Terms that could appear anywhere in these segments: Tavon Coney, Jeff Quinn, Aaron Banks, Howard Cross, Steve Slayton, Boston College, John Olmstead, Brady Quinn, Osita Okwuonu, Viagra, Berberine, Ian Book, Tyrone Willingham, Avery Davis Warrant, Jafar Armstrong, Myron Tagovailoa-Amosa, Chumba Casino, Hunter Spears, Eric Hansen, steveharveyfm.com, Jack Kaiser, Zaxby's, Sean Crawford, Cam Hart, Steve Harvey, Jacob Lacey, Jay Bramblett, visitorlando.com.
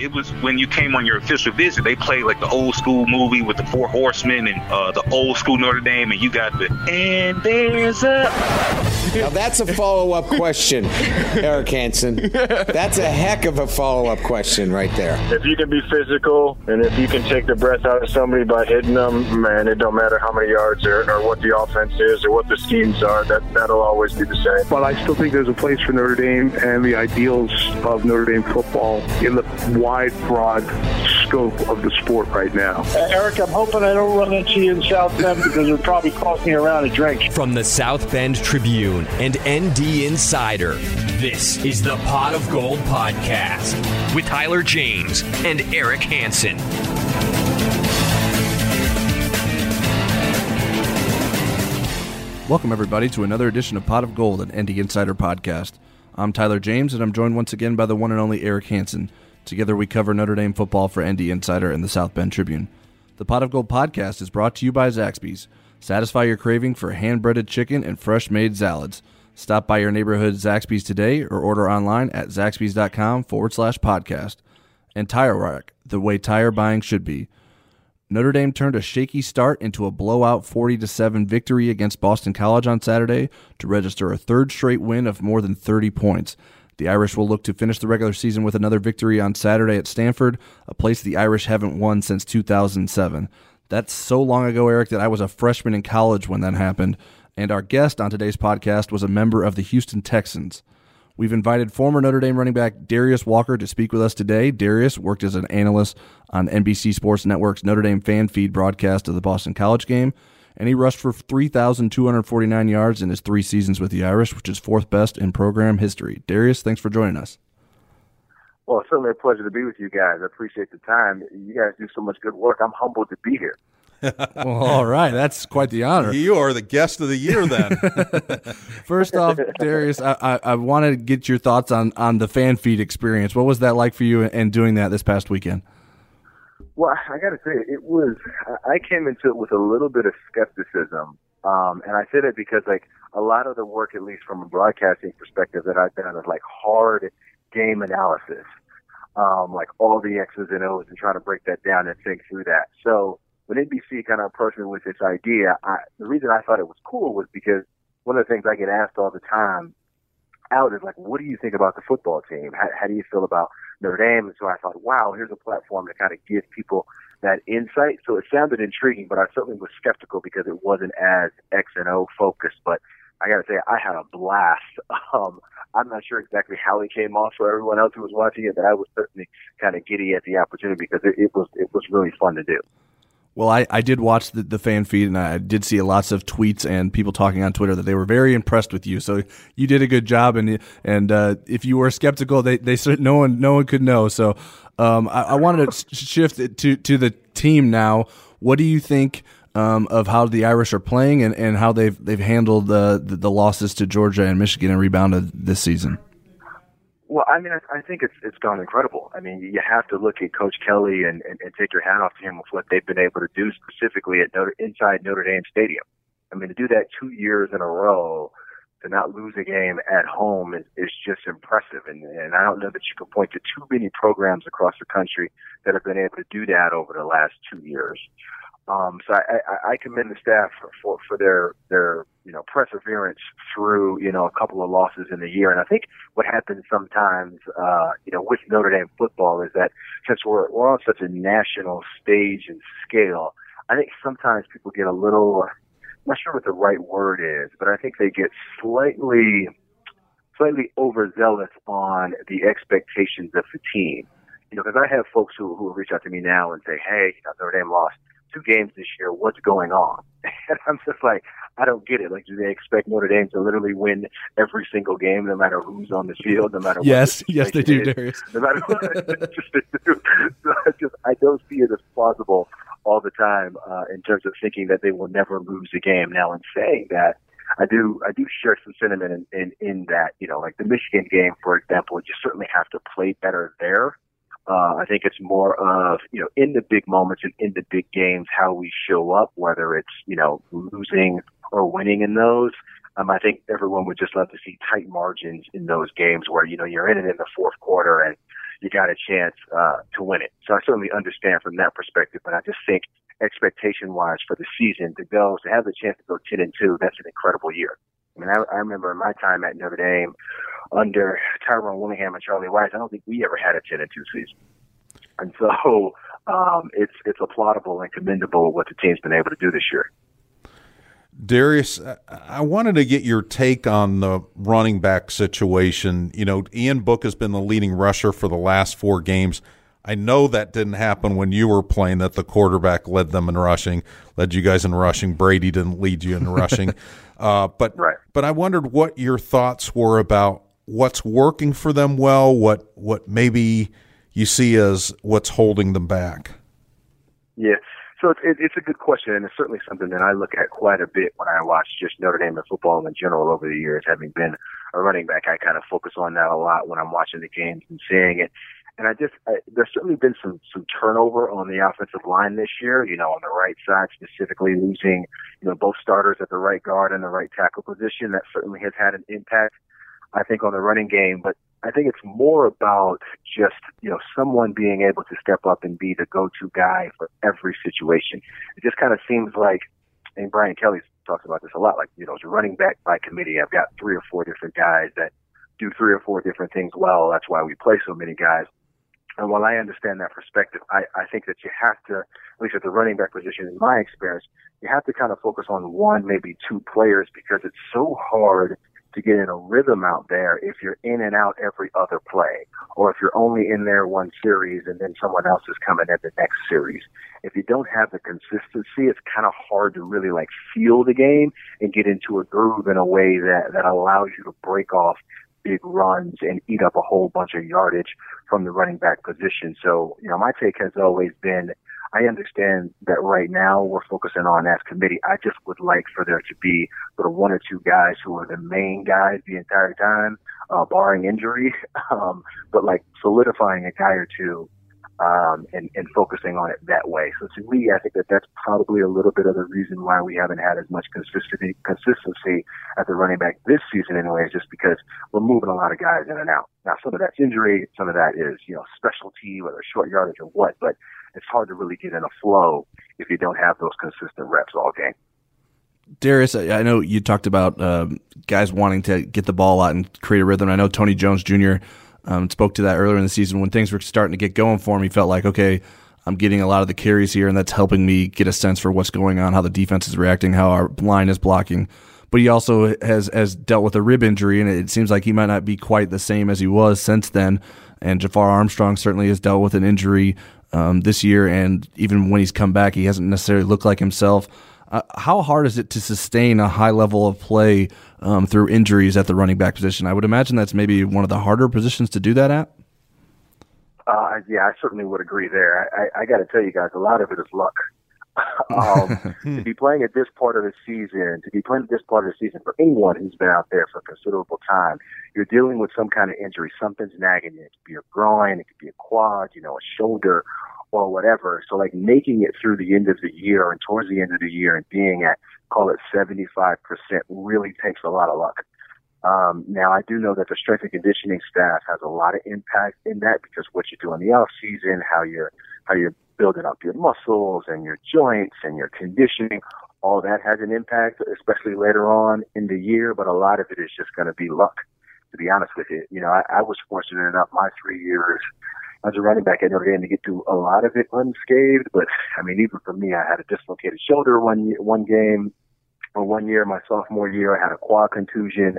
It was when you came on your official visit, they played like the old school movie with the Four Horsemen and the old school Notre Dame, and you got the, and there's a... Now that's a follow-up question, Eric Hansen. That's a heck of a follow-up question right there. If you can be physical and if you can take the breath out of somebody by hitting them, man, it don't matter how many yards or what the offense is or what the schemes are, that'll always be the same. But I still think there's a place for Notre Dame and the ideals of Notre Dame football in the wide, broad scope of the sport right now. Eric, I'm hoping I don't run into you in South Bend because it'll probably cost me a round of drinks. From the South Bend Tribune and ND Insider, this is the Pot of Gold Podcast with Tyler James and Eric Hansen. Welcome, everybody, to another edition of Pot of Gold, an ND Insider podcast. I'm Tyler James, and I'm joined once again by the one and only Eric Hansen. Together we cover Notre Dame football for ND Insider and the South Bend Tribune. The Pot of Gold podcast is brought to you by Zaxby's. Satisfy your craving for hand-breaded chicken and fresh-made salads. Stop by your neighborhood Zaxby's today or order online at zaxbys.com/podcast. And Tire Rack, the way tire buying should be. Notre Dame turned a shaky start into a blowout 40-7 victory against Boston College on Saturday to register a third straight win of more than 30 points. The Irish will look to finish the regular season with another victory on Saturday at Stanford, a place the Irish haven't won since 2007. That's so long ago, Eric, that I was a freshman in college when that happened, and our guest on today's podcast was a member of the Houston Texans. We've invited former Notre Dame running back Darius Walker to speak with us today. Darius worked as an analyst on NBC Sports Network's Notre Dame fan feed broadcast of the Boston College game, and he rushed for 3,249 yards in his three seasons with the Irish, which is fourth best in program history. Darius, thanks for joining us. Well, it's certainly a pleasure to be with you guys. I appreciate the time. You guys do so much good work. I'm humbled to be here. Well, all right. That's quite the honor. You are the guest of the year then. First off, Darius, I wanted to get your thoughts on the fan feed experience. What was that like for you and doing that this past weekend? Well, I got to say, I came into it with a little bit of skepticism. And I say that because, a lot of the work, at least from a broadcasting perspective, that I've done is, hard game analysis, all the X's and O's and trying to break that down and think through that. So when NBC kind of approached me with this idea, the reason I thought it was cool was because one of the things I get asked all the time out is, what do you think about the football team? How do you feel about Notre Dame? And so I thought, wow, here's a platform to kind of give people that insight. So it sounded intriguing, but I certainly was skeptical because it wasn't as X and O focused. But I got to say, I had a blast. I'm not sure exactly how it came off for everyone else who was watching it, but I was certainly kind of giddy at the opportunity because it was really fun to do. Well, I did watch the fan feed, and I did see lots of tweets and people talking on Twitter that they were very impressed with you. So you did a good job, and if you were skeptical, they said no one could know. So I wanted to shift it to the team now. What do you think of how the Irish are playing and how they've handled the losses to Georgia and Michigan and rebounded this season? Well, I think it's gone incredible. You have to look at Coach Kelly and take your hat off to him with what they've been able to do specifically inside Notre Dame Stadium. To do that 2 years in a row, to not lose a game at home is just impressive. And I don't know that you can point to too many programs across the country that have been able to do that over the last 2 years. So I commend the staff for their perseverance through a couple of losses in the year. And I think what happens sometimes with Notre Dame football is that since we're on such a national stage and scale, I think sometimes people get a little, I'm not sure what the right word is, but I think they get slightly overzealous on the expectations of the team. Because I have folks who reach out to me now and say, hey, Notre Dame lost 2 games this year, what's going on? And I'm just like, I don't get it. Do they expect Notre Dame to literally win every single game, no matter who's on the field, no matter what? Yes, they do, Darius. No matter what. I don't see it as plausible all the time in terms of thinking that they will never lose a game. Now, in saying that, I do share some sentiment in that, you know, like the Michigan game, for example, you certainly have to play better there. I think it's more of, you know, in the big moments and in the big games, how we show up, whether it's, you know, losing or winning in those. I think everyone would just love to see tight margins in those games where, you know, you're in it in the fourth quarter and you got a chance to win it. So I certainly understand from that perspective, but I just think expectation-wise for the season to have the chance to go 10-2, that's an incredible year. I mean, I remember my time at Notre Dame under Tyrone Willingham and Charlie Weis, I don't think we ever had a 10-2 season. And so it's applaudable and commendable what the team's been able to do this year. Darius, I wanted to get your take on the running back situation. You know, Ian Book has been the leading rusher for the last four games. I know that didn't happen when you were playing, that the quarterback led them in rushing, led you guys in rushing. Brady didn't lead you in rushing. But I wondered what your thoughts were about what's working for them well, what maybe you see as what's holding them back. Yeah. So it's a good question, and it's certainly something that I look at quite a bit when I watch just Notre Dame and football in general over the years. Having been a running back, I kind of focus on that a lot when I'm watching the games and seeing it. And there's certainly been some turnover on the offensive line this year, you know, on the right side specifically, losing, you know, both starters at the right guard and the right tackle position. That certainly has had an impact, I think, on the running game. But I think it's more about just, you know, someone being able to step up and be the go-to guy for every situation. It just kind of seems like, and Brian Kelly talks about this a lot, like, you know, it's a running back by committee. I've got three or four different guys that do three or four different things well. That's why we play so many guys. And while I understand that perspective, I think that you have to, at least at the running back position in my experience, you have to kind of focus on one, maybe two players, because it's so hard to get in a rhythm out there if you're in and out every other play, or if you're only in there one series and then someone else is coming at the next series. If you don't have the consistency, it's kind of hard to really like feel the game and get into a groove in a way that allows you to break off big runs and eat up a whole bunch of yardage from the running back position. So, you know, my take has always been, I understand that right now we're focusing on as committee. I just would like for there to be sort of one or two guys who are the main guys the entire time, barring injury, but like solidifying a guy or two and focusing on it that way. So to me, I think that that's probably a little bit of the reason why we haven't had as much consistency at the running back this season anyway, is just because we're moving a lot of guys in and out. Now, some of that's injury, some of that is, you know, specialty, whether short yardage or what, but it's hard to really get in a flow if you don't have those consistent reps all game. Darius, I know you talked about guys wanting to get the ball out and create a rhythm. I know Tony Jones Jr., spoke to that earlier in the season when things were starting to get going for him. He felt like, okay, I'm getting a lot of the carries here, and that's helping me get a sense for what's going on, how the defense is reacting, how our line is blocking. But he also has dealt with a rib injury, and it seems like he might not be quite the same as he was since then. And Jafar Armstrong certainly has dealt with an injury this year, and even when he's come back, he hasn't necessarily looked like himself. How hard is it to sustain a high level of play through injuries at the running back position? I would imagine that's maybe one of the harder positions to do that at. Yeah, I certainly would agree there. I got to tell you guys, a lot of it is luck. To be playing at this part of the season for anyone who's been out there for a considerable time, you're dealing with some kind of injury. Something's nagging you. It could be a groin, it could be a quad, you know, a shoulder, or whatever. So like making it through the end of the year and towards the end of the year and being at, call it 75%, really takes a lot of luck. Now I do know that the strength and conditioning staff has a lot of impact in that, because what you do in the off season, how you're building up your muscles and your joints and your conditioning, all that has an impact, especially later on in the year. But a lot of it is just going to be luck, to be honest with you. You know, I was fortunate enough my 3 years as a running back at Notre Dame to get through a lot of it unscathed. But, I mean, even for me, I had a dislocated shoulder one year, my sophomore year. I had a quad contusion.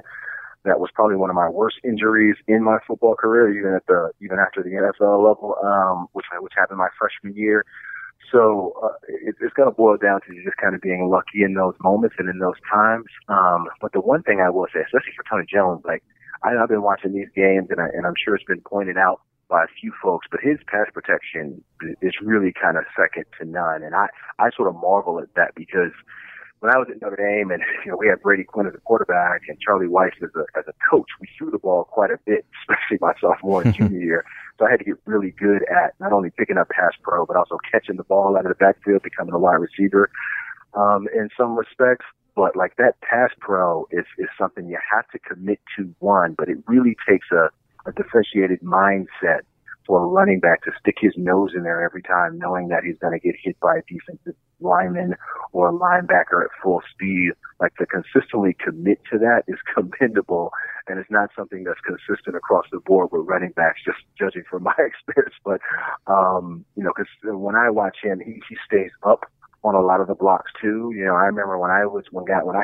That was probably one of my worst injuries in my football career, even after the NFL level, which happened my freshman year. So it's going to boil down to just kind of being lucky in those moments and in those times. But the one thing I will say, especially for Tony Jones, like I've been watching these games, and I'm sure it's been pointed out by a few folks, but his pass protection is really kind of second to none. And I sort of marvel at that, because when I was at Notre Dame and, you know, we had Brady Quinn as a quarterback and Charlie Weis as a coach, we threw the ball quite a bit, especially my sophomore and junior year. So I had to get really good at not only picking up pass pro, but also catching the ball out of the backfield, becoming a wide receiver, in some respects. But like that pass pro is something you have to commit to, one, but it really takes a differentiated mindset for a running back to stick his nose in there every time, knowing that he's going to get hit by a defensive lineman or a linebacker at full speed. Like, to consistently commit to that is commendable, and it's not something that's consistent across the board with running backs, just judging from my experience. But, you know, because when I watch him, he stays up on a lot of the blocks too. You know, I remember when I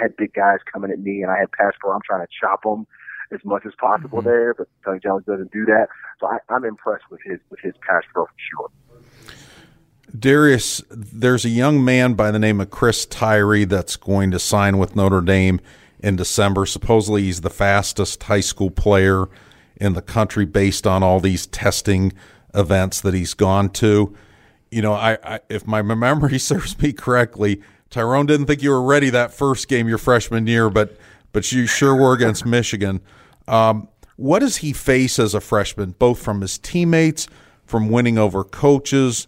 had big guys coming at me and I had pass pro, I'm trying to chop them as much as possible there, but Tony Jones doesn't do that. So I'm impressed with his pass pro for sure. Darius, there's a young man by the name of Chris Tyree that's going to sign with Notre Dame in December. Supposedly he's the fastest high school player in the country based on all these testing events that he's gone to. You know, I if my memory serves me correctly, Tyrone didn't think you were ready that first game your freshman year, but you sure were against Michigan. What does he face as a freshman, both from his teammates, from winning over coaches,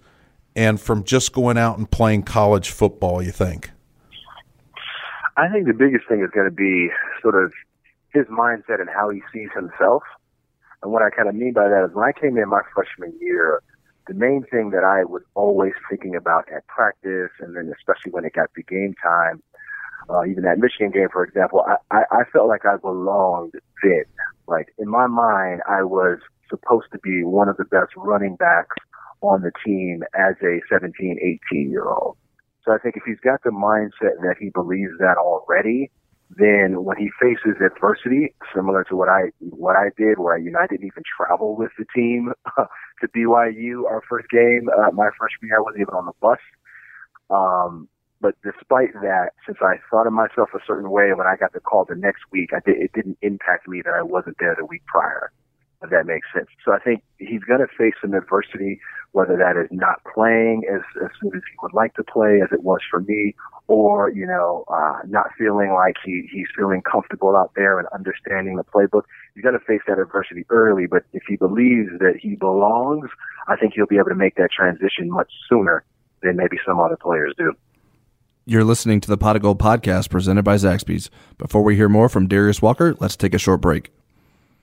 and from just going out and playing college football, you think? I think the biggest thing is going to be sort of his mindset and how he sees himself. And what I kind of mean by that is when I came in my freshman year, the main thing that I was always thinking about at practice, and then especially when it got to game time, even that Michigan game, for example, I felt like I belonged then. Like, in my mind, I was supposed to be one of the best running backs on the team as a 17, 18-year-old. So I think if he's got the mindset that he believes that already, then when he faces adversity, similar to what I did, where I didn't even travel with the team to BYU our first game, my freshman year, I wasn't even on the bus. But despite that, since I thought of myself a certain way, when I got the call the next week, it didn't impact me that I wasn't there the week prior, if that makes sense. So I think he's going to face some adversity, whether that is not playing as soon as he would like to play, as it was for me, or, you know, not feeling like he's feeling comfortable out there and understanding the playbook. He's going to face that adversity early, but if he believes that he belongs, I think he'll be able to make that transition much sooner than maybe some other players do. You're listening to the Pot of Gold podcast presented by Zaxby's. Before we hear more from Darius Walker, let's take a short break.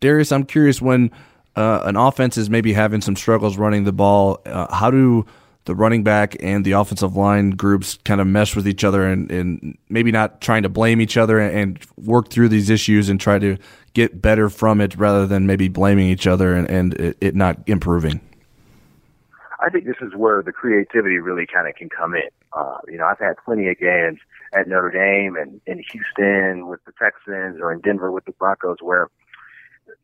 Darius, I'm curious, when an offense is maybe having some struggles running the ball, how do the running back and the offensive line groups kind of mesh with each other and maybe not trying to blame each other and work through these issues and try to get better from it rather than maybe blaming each other and it not improving? I think this is where the creativity really kind of can come in. You know, I've had plenty of games at Notre Dame and in Houston with the Texans or in Denver with the Broncos where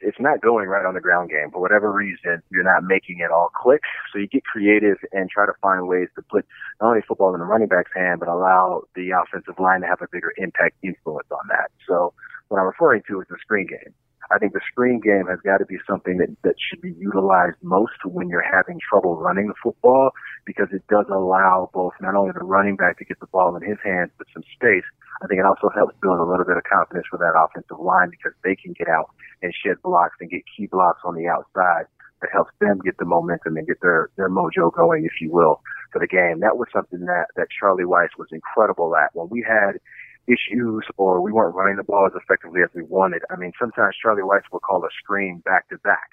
it's not going right on the ground game. For whatever reason, you're not making it all click. So you get creative and try to find ways to put not only football in the running back's hand, but allow the offensive line to have a bigger impact influence on that. So what I'm referring to is the screen game. I think the screen game has got to be something that should be utilized most when you're having trouble running the football, because it does allow both not only the running back to get the ball in his hands, but some space. I think it also helps build a little bit of confidence for that offensive line, because they can get out and shed blocks and get key blocks on the outside that helps them get the momentum and get their mojo going, if you will, for the game. That was something that Charlie Weis was incredible at. When we had issues or we weren't running the ball as effectively as we wanted, I mean, sometimes Charlie Weis would call a screen back-to-back.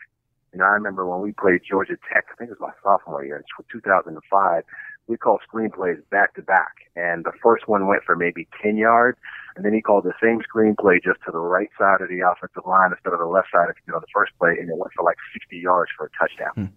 You know, I remember when we played Georgia Tech, I think it was my sophomore year, 2005, we called screenplays back to back. And the first one went for maybe 10 yards. And then he called the same screenplay just to the right side of the offensive line instead of the left side if you know the first play. And it went for like 60 yards for a touchdown. Hmm.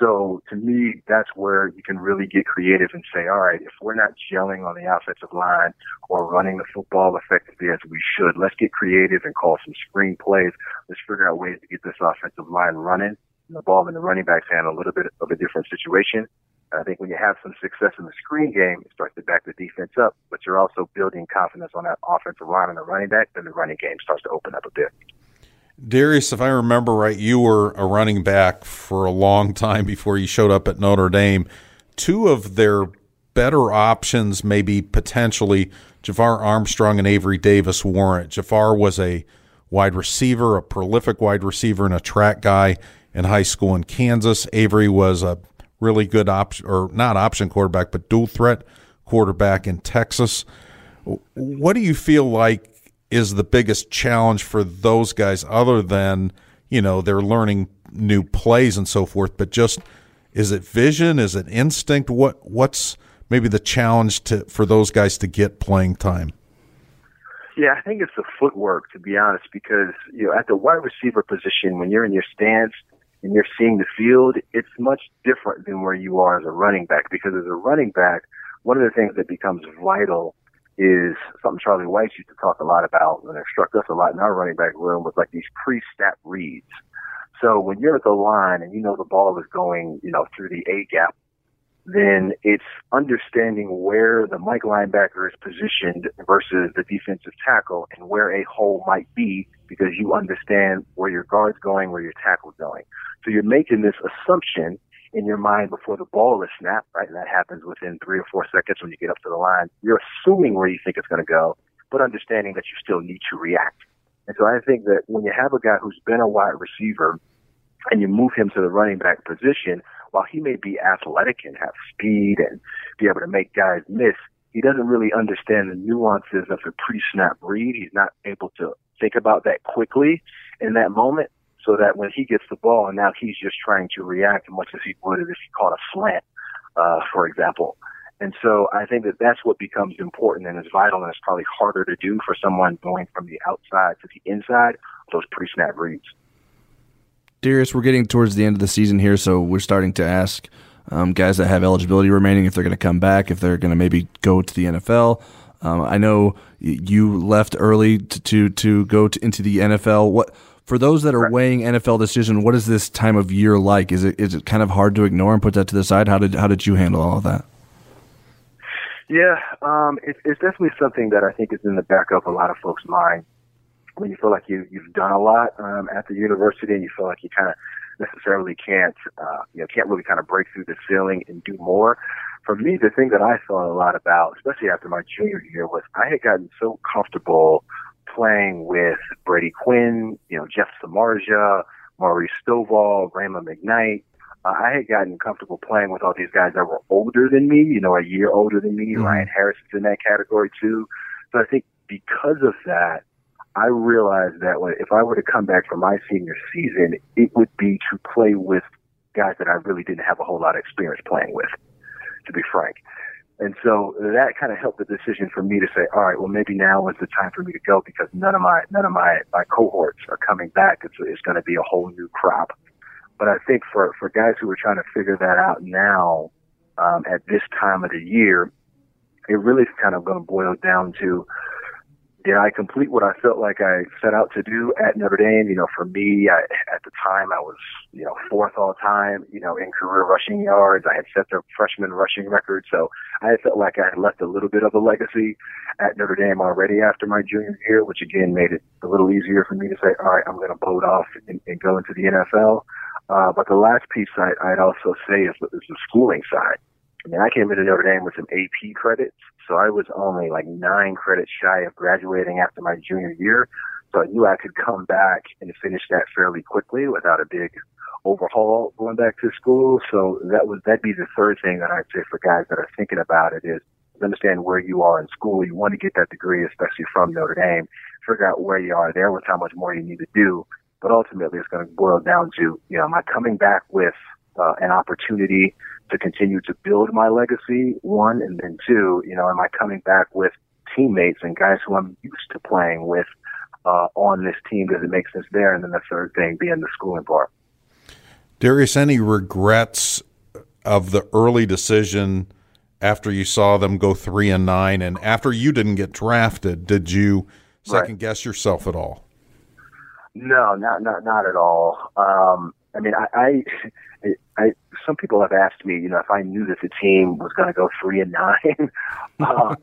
So to me, that's where you can really get creative and say, all right, if we're not gelling on the offensive line or running the football effectively as we should, let's get creative and call some screenplays. Let's figure out ways to get this offensive line running, the ball in the running back's hand, a little bit of a different situation. I think when you have some success in the screen game, it starts to back the defense up, but you're also building confidence on that offensive line and the running back, then the running game starts to open up a bit. Darius, if I remember right, you were a running back for a long time before you showed up at Notre Dame. Two of their better options maybe potentially Jafar Armstrong and Avery Davis Warrant. Jafar was a wide receiver, a prolific wide receiver and a track guy in high school in Kansas. Avery was a really good option, or not option quarterback, but dual threat quarterback in Texas. What do you feel like is the biggest challenge for those guys other than, you know, they're learning new plays and so forth, but just is it vision? Is it instinct? What's maybe the challenge for those guys to get playing time? Yeah, I think it's the footwork, to be honest, because, you know, at the wide receiver position, when you're in your stance and you're seeing the field, it's much different than where you are as a running back, because as a running back, one of the things that becomes vital is something Charlie Weis used to talk a lot about, and it struck us a lot in our running back room, was like these pre-snap reads. So when you're at the line and you know the ball is going, you know, through the A gap, then it's understanding where the Mike linebacker is positioned versus the defensive tackle and where a hole might be, because you understand where your guard's going, where your tackle's going. So you're making this assumption in your mind before the ball is snapped, right? And that happens within 3 or 4 seconds when you get up to the line. You're assuming where you think it's going to go, but understanding that you still need to react. And so I think that when you have a guy who's been a wide receiver and you move him to the running back position, while he may be athletic and have speed and be able to make guys miss, he doesn't really understand the nuances of the pre-snap read. He's not able to think about that quickly in that moment, so that when he gets the ball, and now he's just trying to react much as he would if he caught a slant, for example. And so I think that that's what becomes important and is vital, and it's probably harder to do for someone going from the outside to the inside, those pre-snap reads. Darius, we're getting towards the end of the season here, so we're starting to ask guys that have eligibility remaining if they're going to come back, if they're going to maybe go to the NFL. I know you left early to go into the NFL. For those that are weighing NFL decision, what is this time of year like? Is it kind of hard to ignore and put that to the side? How did you handle all of that? Yeah, it's definitely something that I think is in the back of a lot of folks' minds. When you feel like you've done a lot at the university, and you feel like you kind of necessarily can't really kind of break through the ceiling and do more. For me, the thing that I thought a lot about, especially after my junior year, was I had gotten so comfortable playing with Brady Quinn, you know, Jeff Samardzija, Maurice Stovall, Raymond McKnight. I had gotten comfortable playing with all these guys that were older than me, you know, a year older than me. Mm-hmm. Ryan Harrison's in that category too. So I think because of that, I realized that if I were to come back for my senior season, it would be to play with guys that I really didn't have a whole lot of experience playing with, to be frank. And so that kind of helped the decision for me to say, all right, well, maybe now is the time for me to go, because none of my cohorts are coming back. It's going to be a whole new crop. But I think for guys who are trying to figure that out now, at this time of the year, it really is kind of going to boil down to, did I complete what I felt like I set out to do at Notre Dame? You know, for me, at the time, I was, you know, fourth all time, you know, in career rushing yards. I had set the freshman rushing record. So I felt like I had left a little bit of a legacy at Notre Dame already after my junior year, which again made it a little easier for me to say, all right, I'm going to boat off and go into the NFL. But the last piece I'd also say is the schooling side. I mean, I came into Notre Dame with some AP credits, so I was only like 9 credits shy of graduating after my junior year. So I knew I could come back and finish that fairly quickly without a big overhaul going back to school. So that'd be the third thing that I'd say for guys that are thinking about it, is understand where you are in school. You want to get that degree, especially from Notre Dame. Figure out where you are there with how much more you need to do. But ultimately, it's going to boil down to, you know, am I coming back with an opportunity to continue to build my legacy, one, and then two, you know, am I coming back with teammates and guys who I'm used to playing with on this team? Does it make sense there? And then the third thing being the schooling part. Darius, any regrets of the early decision after you saw them go 3-9, and after you didn't get drafted? Did you second guess yourself at all? No, not at all. I mean, I some people have asked me, you know, if I knew that the team was going to go 3-9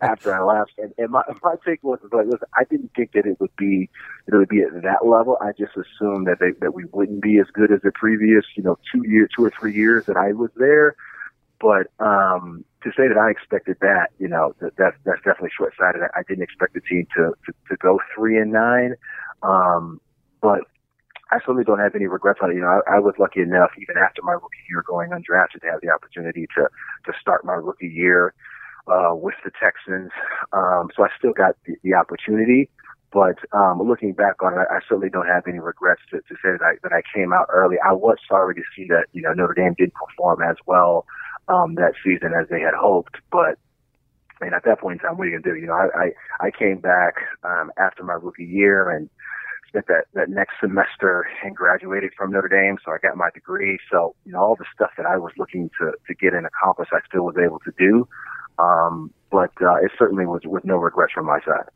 after I left, and my take was like, listen, I didn't think that it would be at that level. I just assumed that we wouldn't be as good as the previous, you know, 2 or 3 years that I was there. But to say that I expected that, you know, that's definitely short sighted. I didn't expect the team to go 3-9, but I certainly don't have any regrets on it. You know, I was lucky enough, even after my rookie year going undrafted, to have the opportunity to start my rookie year with the Texans. So I still got the opportunity. But looking back on it, I certainly don't have any regrets to say that I came out early. I was sorry to see that, you know, Notre Dame didn't perform as well that season as they had hoped. But I mean, at that point in time, what are you gonna do? You know, I came back after my rookie year and spent that next semester and graduated from Notre Dame, so I got my degree. So, you know, all the stuff that I was looking to get and accomplish, I still was able to do. But it certainly was with no regrets from my side.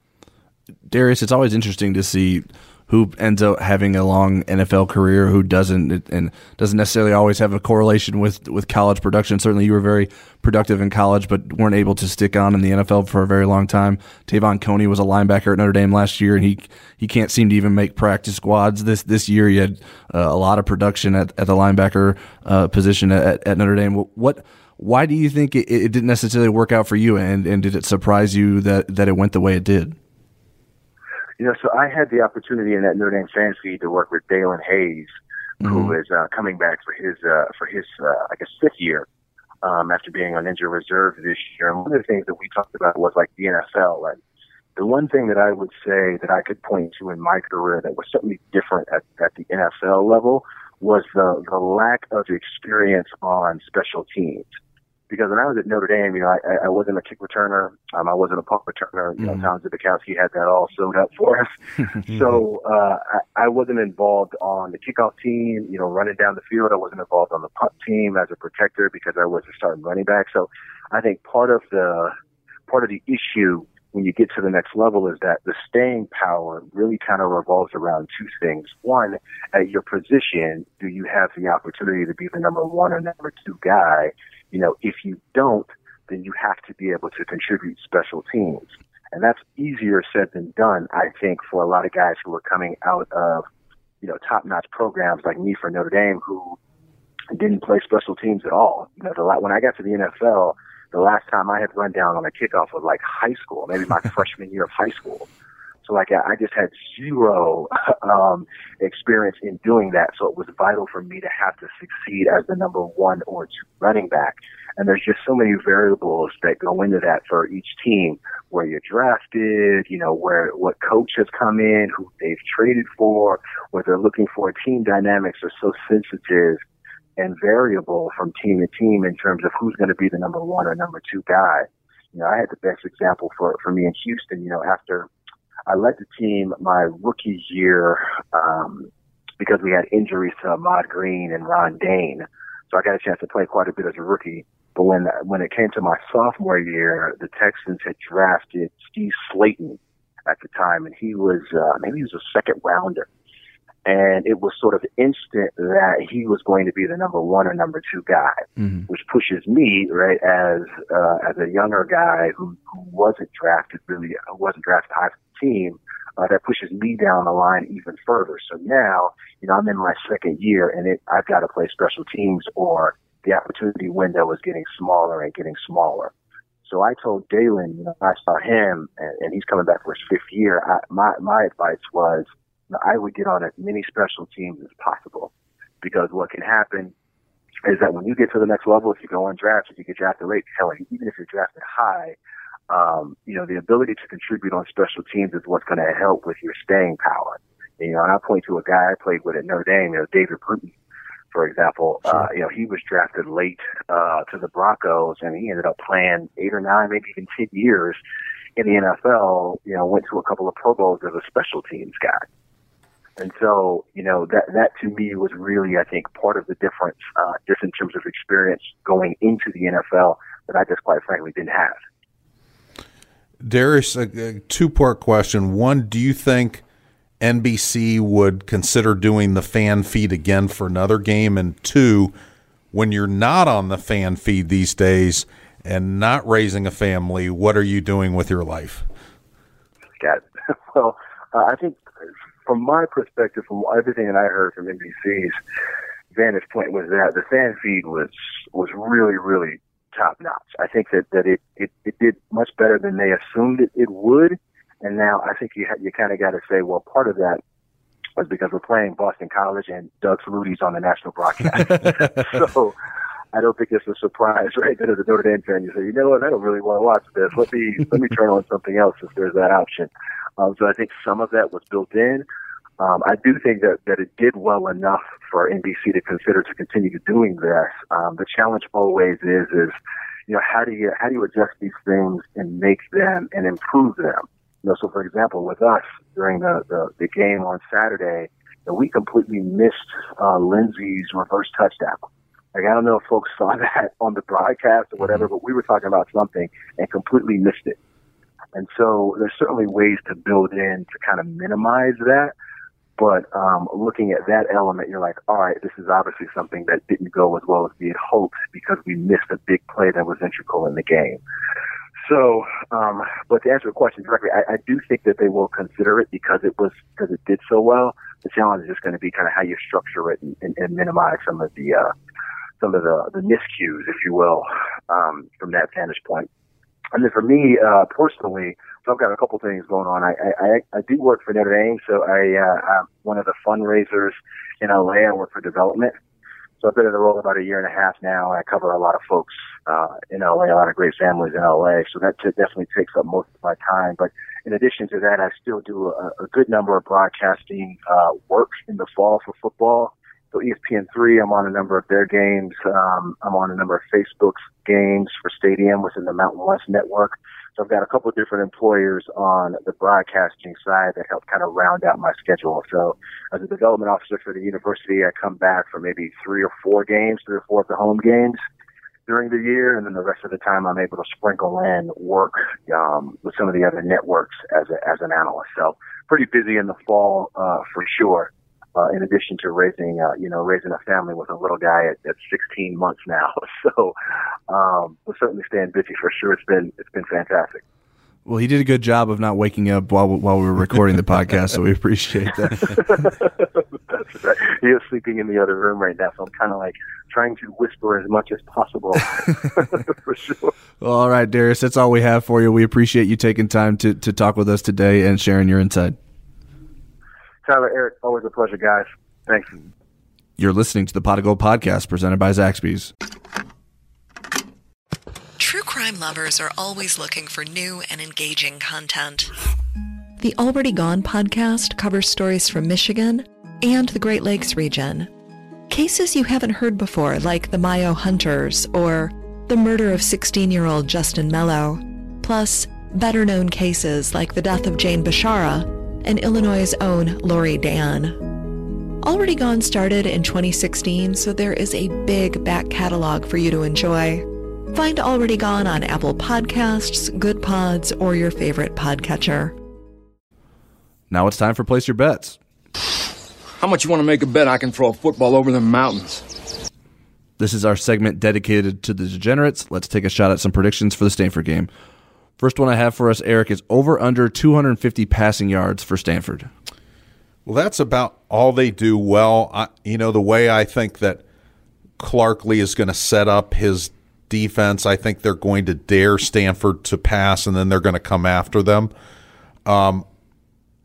Darius, it's always interesting to see who ends up having a long NFL career, who doesn't, and doesn't necessarily always have a correlation with college production. Certainly you were very productive in college, but weren't able to stick on in the NFL for a very long time. Tavon Coney was a linebacker at Notre Dame last year, and he can't seem to even make practice squads this year. You had a lot of production at the linebacker position at Notre Dame. Why do you think it didn't necessarily work out for you, and did it surprise you that it went the way it did? You know, so I had the opportunity in that Notre Dame fan feed to work with Daelin Hayes, who is coming back for his I guess, fifth year after being on injury reserve this year. And one of the things that we talked about was, like, the NFL. Like, the one thing that I would say that I could point to in my career that was certainly different at the NFL level was the lack of experience on special teams. Because when I was at Notre Dame, you know, I wasn't a kick returner. I wasn't a punt returner. You know, Tom Zibikowski had that all sewed up for us. So I wasn't involved on the kickoff team, you know, running down the field. I wasn't involved on the punt team as a protector because I was a starting running back. So I think part of the issue when you get to the next level is that the staying power really kind of revolves around two things. One, at your position, do you have the opportunity to be the number one or number two guy? You know, if you don't, then you have to be able to contribute special teams. And that's easier said than done, I think, for a lot of guys who are coming out of, you know, top-notch programs like me for Notre Dame, who didn't play special teams at all. You know, when I got to the NFL, the last time I had run down on a kickoff was like high school, maybe my freshman year of high school. So, like, I just had zero experience in doing that. So it was vital for me to have to succeed as the number one or two running back. And there's just so many variables that go into that for each team, where you're drafted, you know, what coach has come in, who they've traded for, what they're looking for. Team dynamics are so sensitive and variable from team to team in terms of who's going to be the number one or number two guy. You know, I had the best example for me in Houston, you know, after I led the team my rookie year because we had injuries to Ahmad Green and Ron Dane. So I got a chance to play quite a bit as a rookie. But when it came to my sophomore year, the Texans had drafted Steve Slayton at the time, and he was maybe he was a second rounder. And it was sort of instant that he was going to be the number one or number two guy, which pushes me, right, as a younger guy who wasn't drafted really, who wasn't drafted high for the team, that pushes me down the line even further. So now, you know, I'm in my second year, and I've got to play special teams, or the opportunity window is getting smaller and getting smaller. So I told Daelin, you know, I saw him, and he's coming back for his fifth year. My advice was, I would get on as many special teams as possible, because what can happen is that when you get to the next level, if you go undrafted, you get drafted late. Hell, even if you're drafted high, you know, the ability to contribute on special teams is what's going to help with your staying power. You know, and I point to a guy I played with at Notre Dame, you know, David Bruton, for example, he was drafted late to the Broncos, and he ended up playing 8 or 9, maybe even 10 years in the NFL. You know, went to a couple of Pro Bowls as a special teams guy. And so, that to me was really, I think, part of the difference, just in terms of experience going into the NFL that I just, quite frankly, didn't have. Darius, a two-part question. One, do you think NBC would consider doing the fan feed again for another game? And two, when you're not on the fan feed these days and not raising a family, what are you doing with your life? Well, I think from my perspective, from everything that I heard from NBC's vantage point, was that the fan feed was really, really top-notch. I think that it did much better than they assumed it would. And now I think you kind of got to say, well, part of that was because we're playing Boston College and Doug Flutie's on the national broadcast. So I don't think it's a surprise, right? That as a Notre Dame fan, you say, you know what, I don't really want to watch this. Let me turn on something else if there's that option. So I think some of that was built in. I do think that it did well enough for NBC to consider to continue doing this. The challenge always is how do you adjust these things and make them and improve them? So, for example, with us during the game on Saturday, we completely missed Lindsey's reverse touchdown. Like, I don't know if folks saw that on the broadcast or whatever, but we were talking about something and completely missed it. And so there's certainly ways to build in to kind of minimize that. But looking at that element, you're like, all right, this is obviously something that didn't go as well as we had hoped because we missed a big play that was integral in the game. So, but to answer the question directly, I do think that they will consider it because it did so well. The challenge is just going to be kind of how you structure it and minimize some of the miscues, if you will, from that vantage point. And then for me personally, so I've got a couple things going on. I do work for Notre Dame, so I'm one of the fundraisers in LA. I work for development. So I've been in the role about 1.5 years now, and I cover a lot of folks in LA, a lot of great families in LA. So that definitely takes up most of my time. But in addition to that, I still do a good number of broadcasting work in the fall for football. So ESPN3, I'm on a number of their games. I'm on a number of Facebook's games for Stadium within the Mountain West Network. So I've got a couple of different employers on the broadcasting side that help kind of round out my schedule. So as a development officer for the university, I come back for maybe 3 or 4 of the home games during the year. And then the rest of the time, I'm able to sprinkle in work with some of the other networks as an analyst. So pretty busy in the fall for sure. In addition to raising a family with a little guy at 16 months now. So we're certainly staying busy for sure. It's been fantastic. Well, he did a good job of not waking up while we were recording the podcast, so we appreciate that. That's right. He is sleeping in the other room right now, so I'm kind of like trying to whisper as much as possible for sure. Well, all right, Darius, that's all we have for you. We appreciate you taking time to talk with us today and sharing your insight. Tyler, Eric, always a pleasure, guys. Thanks. You're listening to the Pot of Gold podcast presented by Zaxby's. True crime lovers are always looking for new and engaging content. The Already Gone podcast covers stories from Michigan and the Great Lakes region. Cases you haven't heard before, like the Mayo Hunters or the murder of 16-year-old Justin Mello, plus better-known cases like the death of Jane Bishara and Illinois' own Lori Dan. Already Gone started in 2016, so there is a big back catalog for you to enjoy. Find Already Gone on Apple Podcasts, Good Pods, or your favorite podcatcher. Now it's time for Place Your Bets. How much you want to make a bet I can throw a football over the mountains? This is our segment dedicated to the degenerates. Let's take a shot at some predictions for the Stanford game. First one I have for us, Eric, is over under 250 passing yards for Stanford. Well, that's about all they do well. The way I think that Clark Lee is going to set up his defense, I think they're going to dare Stanford to pass, and then they're going to come after them. I'm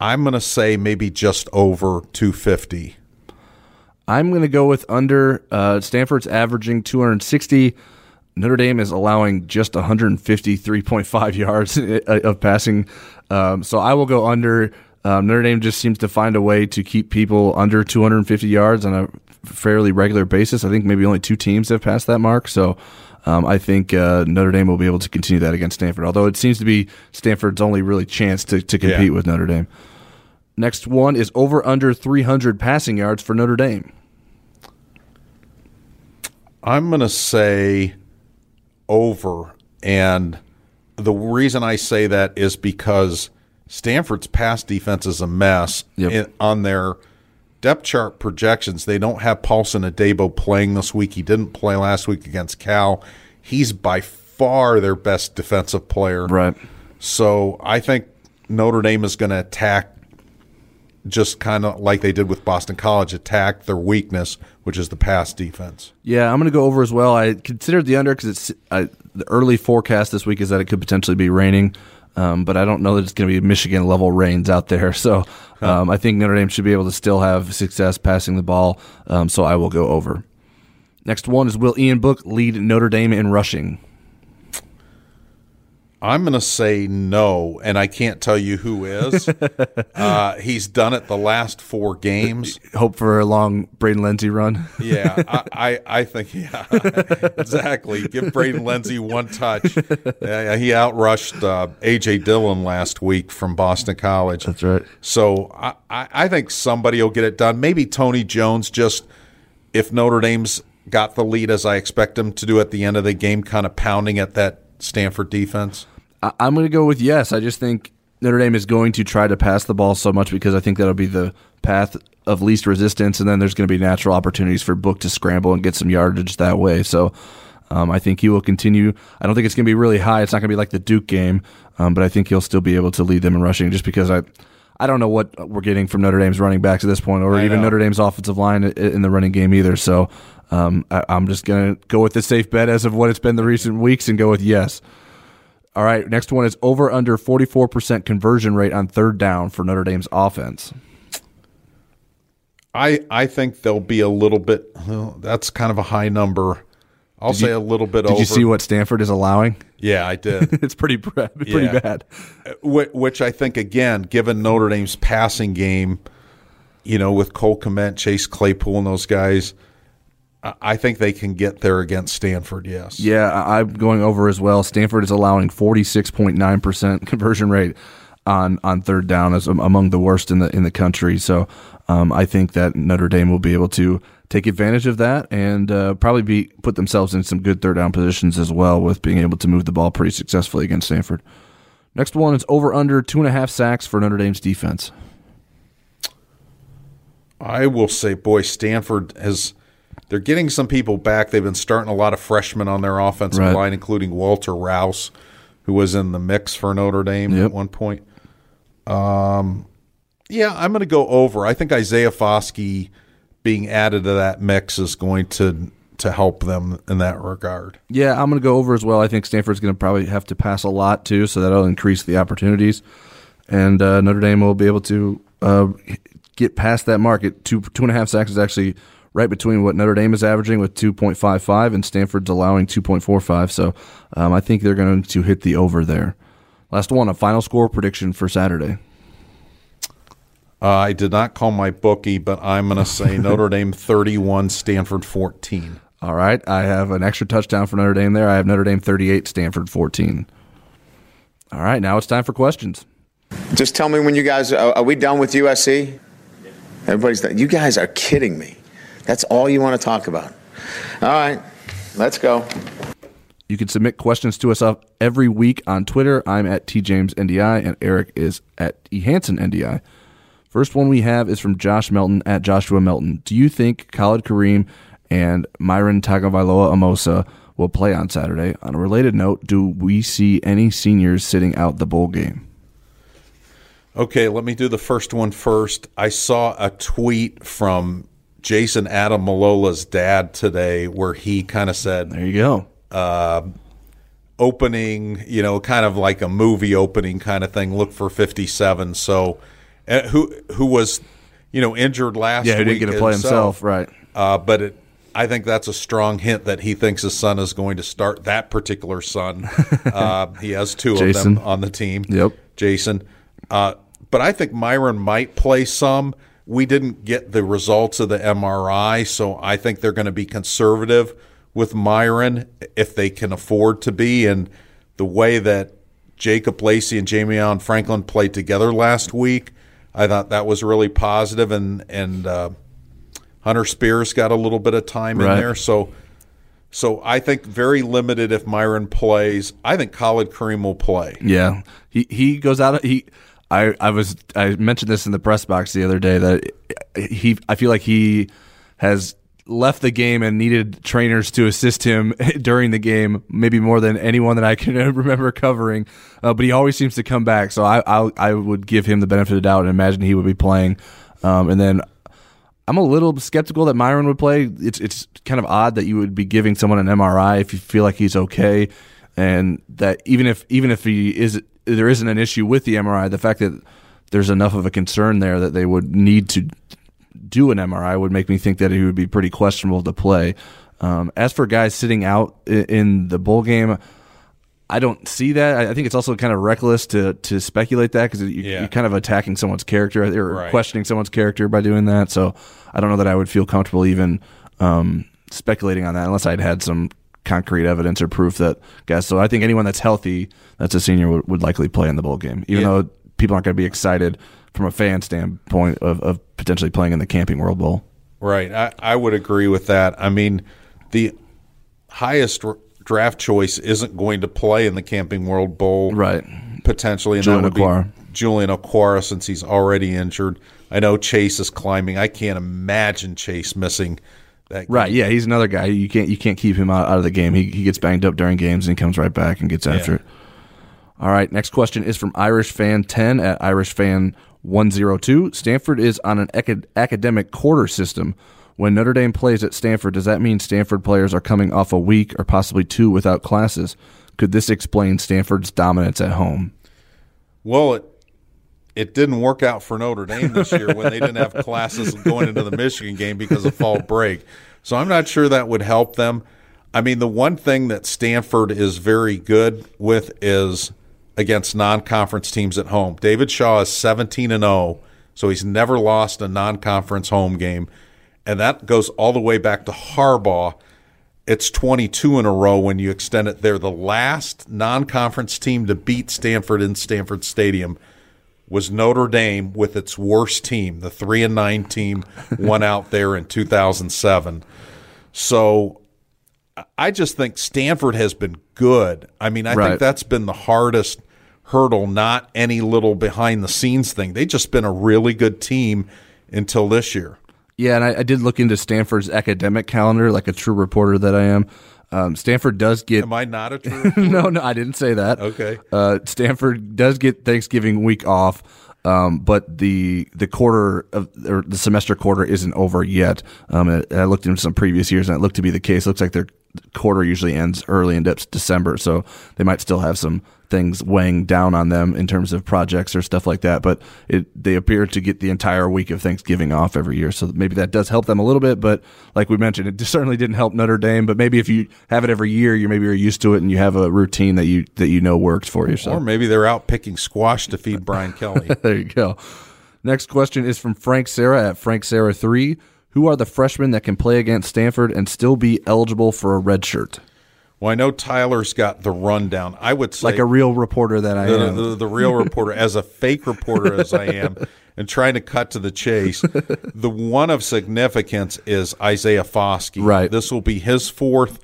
going to say maybe just over 250. I'm going to go with under. Stanford's averaging 260. Notre Dame is allowing just 153.5 yards of passing. So I will go under Notre Dame just seems to find a way to keep people under 250 yards on a fairly regular basis. I think maybe only two teams have passed that mark. So I think Notre Dame will be able to continue that against Stanford, although it seems to be Stanford's only really chance to compete with Notre Dame. Next one is over under 300 passing yards for Notre Dame. I'm going to say over, and the reason I say that is because Stanford's pass defense is a mess. On their depth chart projections, they don't have Paulson Adebo playing this week. He didn't play last week against Cal. He's by far their best defensive player. Right. So I think Notre Dame is going to attack just kind of like they did with Boston College, attack their weakness, which is the pass defense. Yeah, I'm going to go over as well. I considered the under because it's the early forecast this week is that it could potentially be raining. But I don't know that it's going to be Michigan-level rains out there. So I think Notre Dame should be able to still have success passing the ball, so I will go over. Next one is, will Ian Book lead Notre Dame in rushing? I'm going to say no, and I can't tell you who is. He's done it the last four games. Hope for a long Braden Lindsey run. I think, exactly. Give Braden Lindsey one touch. He outrushed A.J. Dillon last week from Boston College. That's right. So I think somebody will get it done. Maybe Tony Jones, just if Notre Dame's got the lead, as I expect them to do at the end of the game, kind of pounding at that Stanford defense. I'm going to go with yes. I just think Notre Dame is going to try to pass the ball so much because I think that'll be the path of least resistance, and then there's going to be natural opportunities for Book to scramble and get some yardage that way. So I think he will continue. I don't think it's going to be really high. It's not going to be like the Duke game, but I think he'll still be able to lead them in rushing just because I don't know what we're getting from Notre Dame's running backs at this point, or even Notre Dame's offensive line in the running game either. So I'm just going to go with the safe bet as of what it's been the recent weeks and go with yes. All right, next one is over under 44% conversion rate on third down for Notre Dame's offense. I think they'll be a little bit – that's kind of a high number. I'll say a little bit over. Did you see what Stanford is allowing? Yeah, I did. It's pretty bad. Which I think, again, given Notre Dame's passing game, with Cole Komet, Chase Claypool, and those guys, I think they can get there against Stanford, yes. Yeah, I'm going over as well. Stanford is allowing 46.9% conversion rate on third down, as among the worst in the country. So I think that Notre Dame will be able to take advantage of that and probably put themselves in some good third down positions as well with being able to move the ball pretty successfully against Stanford. Next one is over under 2.5 sacks for Notre Dame's defense. I will say, boy, Stanford they're getting some people back. They've been starting a lot of freshmen on their offensive line, including Walter Rouse, who was in the mix for Notre Dame at one point. I'm going to go over. I think Isaiah Foskey being added to that mix is going to help them in that regard. Yeah, I'm going to go over as well. I think Stanford's going to probably have to pass a lot too, so that'll increase the opportunities. And Notre Dame will be able to get past that market. 2.5 sacks is actually right between what Notre Dame is averaging with 2.55 and Stanford's allowing 2.45. So I think they're going to hit the over there. Last one, a final score prediction for Saturday. I did not call my bookie, but I'm going to say Notre Dame 31, Stanford 14. All right. I have an extra touchdown for Notre Dame there. I have Notre Dame 38, Stanford 14. All right. Now it's time for questions. Just tell me when you guys – are we done with USC? Everybody's done. You guys are kidding me. That's all you want to talk about. All right. Let's go. You can submit questions to us every week on Twitter. I'm at TJamesNDI, and Eric is at EHansonNDI. First one we have is from Josh Melton at Joshua Melton. Do you think Khaled Kareem and Myron Tagovailoa-Amosa will play on Saturday? On a related note, do we see any seniors sitting out the bowl game? Okay, let me do the first one first. I saw a tweet from Jason Adam Malola's dad today where he kind of said, there you go. Opening, kind of like a movie opening kind of thing, look for 57. So who was, injured last week. Yeah, who didn't get to play himself, right. But I think that's a strong hint that he thinks his son is going to start, that particular son. He has two of them on the team. Yep. Jason. but I think Myron might play some. We didn't get the results of the MRI, so I think they're going to be conservative with Myron if they can afford to be. And the way that Jacob Lacey and Jameon Franklin played together last week, I thought that was really positive. And Hunter Spears got a little bit of time in there. So I think very limited if Myron plays. I think Khaled Kareem will play. Yeah, he goes out. I mentioned this in the press box the other day that I feel like he has left the game and needed trainers to assist him during the game, maybe more than anyone that I can remember covering. But he always seems to come back, so I would give him the benefit of the doubt and imagine he would be playing. And then I'm a little skeptical that Myron would play. It's kind of odd that you would be giving someone an MRI if you feel like he's okay, and that even if he is, there isn't an issue with the MRI. The fact that there's enough of a concern there that they would need to do an MRI would make me think that he would be pretty questionable to play. As for guys sitting out in the bowl game, I don't see that. I think it's also kind of reckless to speculate that because you're kind of attacking someone's character or questioning someone's character by doing that. So I don't know that I would feel comfortable even speculating on that unless I'd had some concrete evidence or proof that guys. So I think anyone that's healthy, that's a senior, would likely play in the bowl game, even though people aren't going to be excited from a fan standpoint of potentially playing in the Camping World Bowl. Right. I would agree with that. I mean, the highest draft choice isn't going to play in the Camping World Bowl, right? Potentially, and Julian that would Okwara. Be Julian Okwara, since he's already injured. I know Chase is climbing. I can't imagine Chase missing that game. Right? Yeah, he's another guy. You can't keep him out of the game. He gets banged up during games and he comes right back and gets after it. All right. Next question is from Irish Fan 10 at Irish Fan 102. Stanford is on an academic quarter system. When Notre Dame plays at Stanford, does that mean Stanford players are coming off a week or possibly two without classes? Could this explain Stanford's dominance at home? Well, it didn't work out for Notre Dame this year when they didn't have classes going into the Michigan game because of fall break. So I'm not sure that would help them. I mean, the one thing that Stanford is very good with is against non-conference teams at home. David Shaw is 17-0, so he's never lost a non-conference home game. And that goes all the way back to Harbaugh. It's 22 in a row when you extend it. They're the last non-conference team to beat Stanford in Stanford Stadium was Notre Dame with its worst team. The 3-9 team won out there in 2007. So I just think Stanford has been good. I mean, I think that's been the hardest hurdle, not any little behind-the-scenes thing. They've just been a really good team until this year. Yeah, and I did look into Stanford's academic calendar, like a true reporter that I am. Stanford does get... Am I not a true reporter? No, I didn't say that. Okay. Stanford does get Thanksgiving week off, but the quarter or the semester quarter isn't over yet. I looked into some previous years, and it looked to be the case. It looks like their quarter usually ends early in December, so they might still have some things weighing down on them in terms of projects or stuff like that, but they appear to get the entire week of Thanksgiving off every year, so maybe that does help them a little bit. But like we mentioned, it certainly didn't help Notre Dame. But maybe if you have it every year, you maybe are used to it and you have a routine that you know works for yourself. Or maybe they're out picking squash to feed Brian Kelly. There you go. Next question is from Frank Sarah at Frank Sarah 3. Who are the freshmen that can play against Stanford and still be eligible for a redshirt? Well, I know Tyler's got the rundown. I would say, like a real reporter that I am. The real reporter, as a fake reporter as I am, and trying to cut to the chase. The one of significance is Isaiah Foskey. Right. This will be his fourth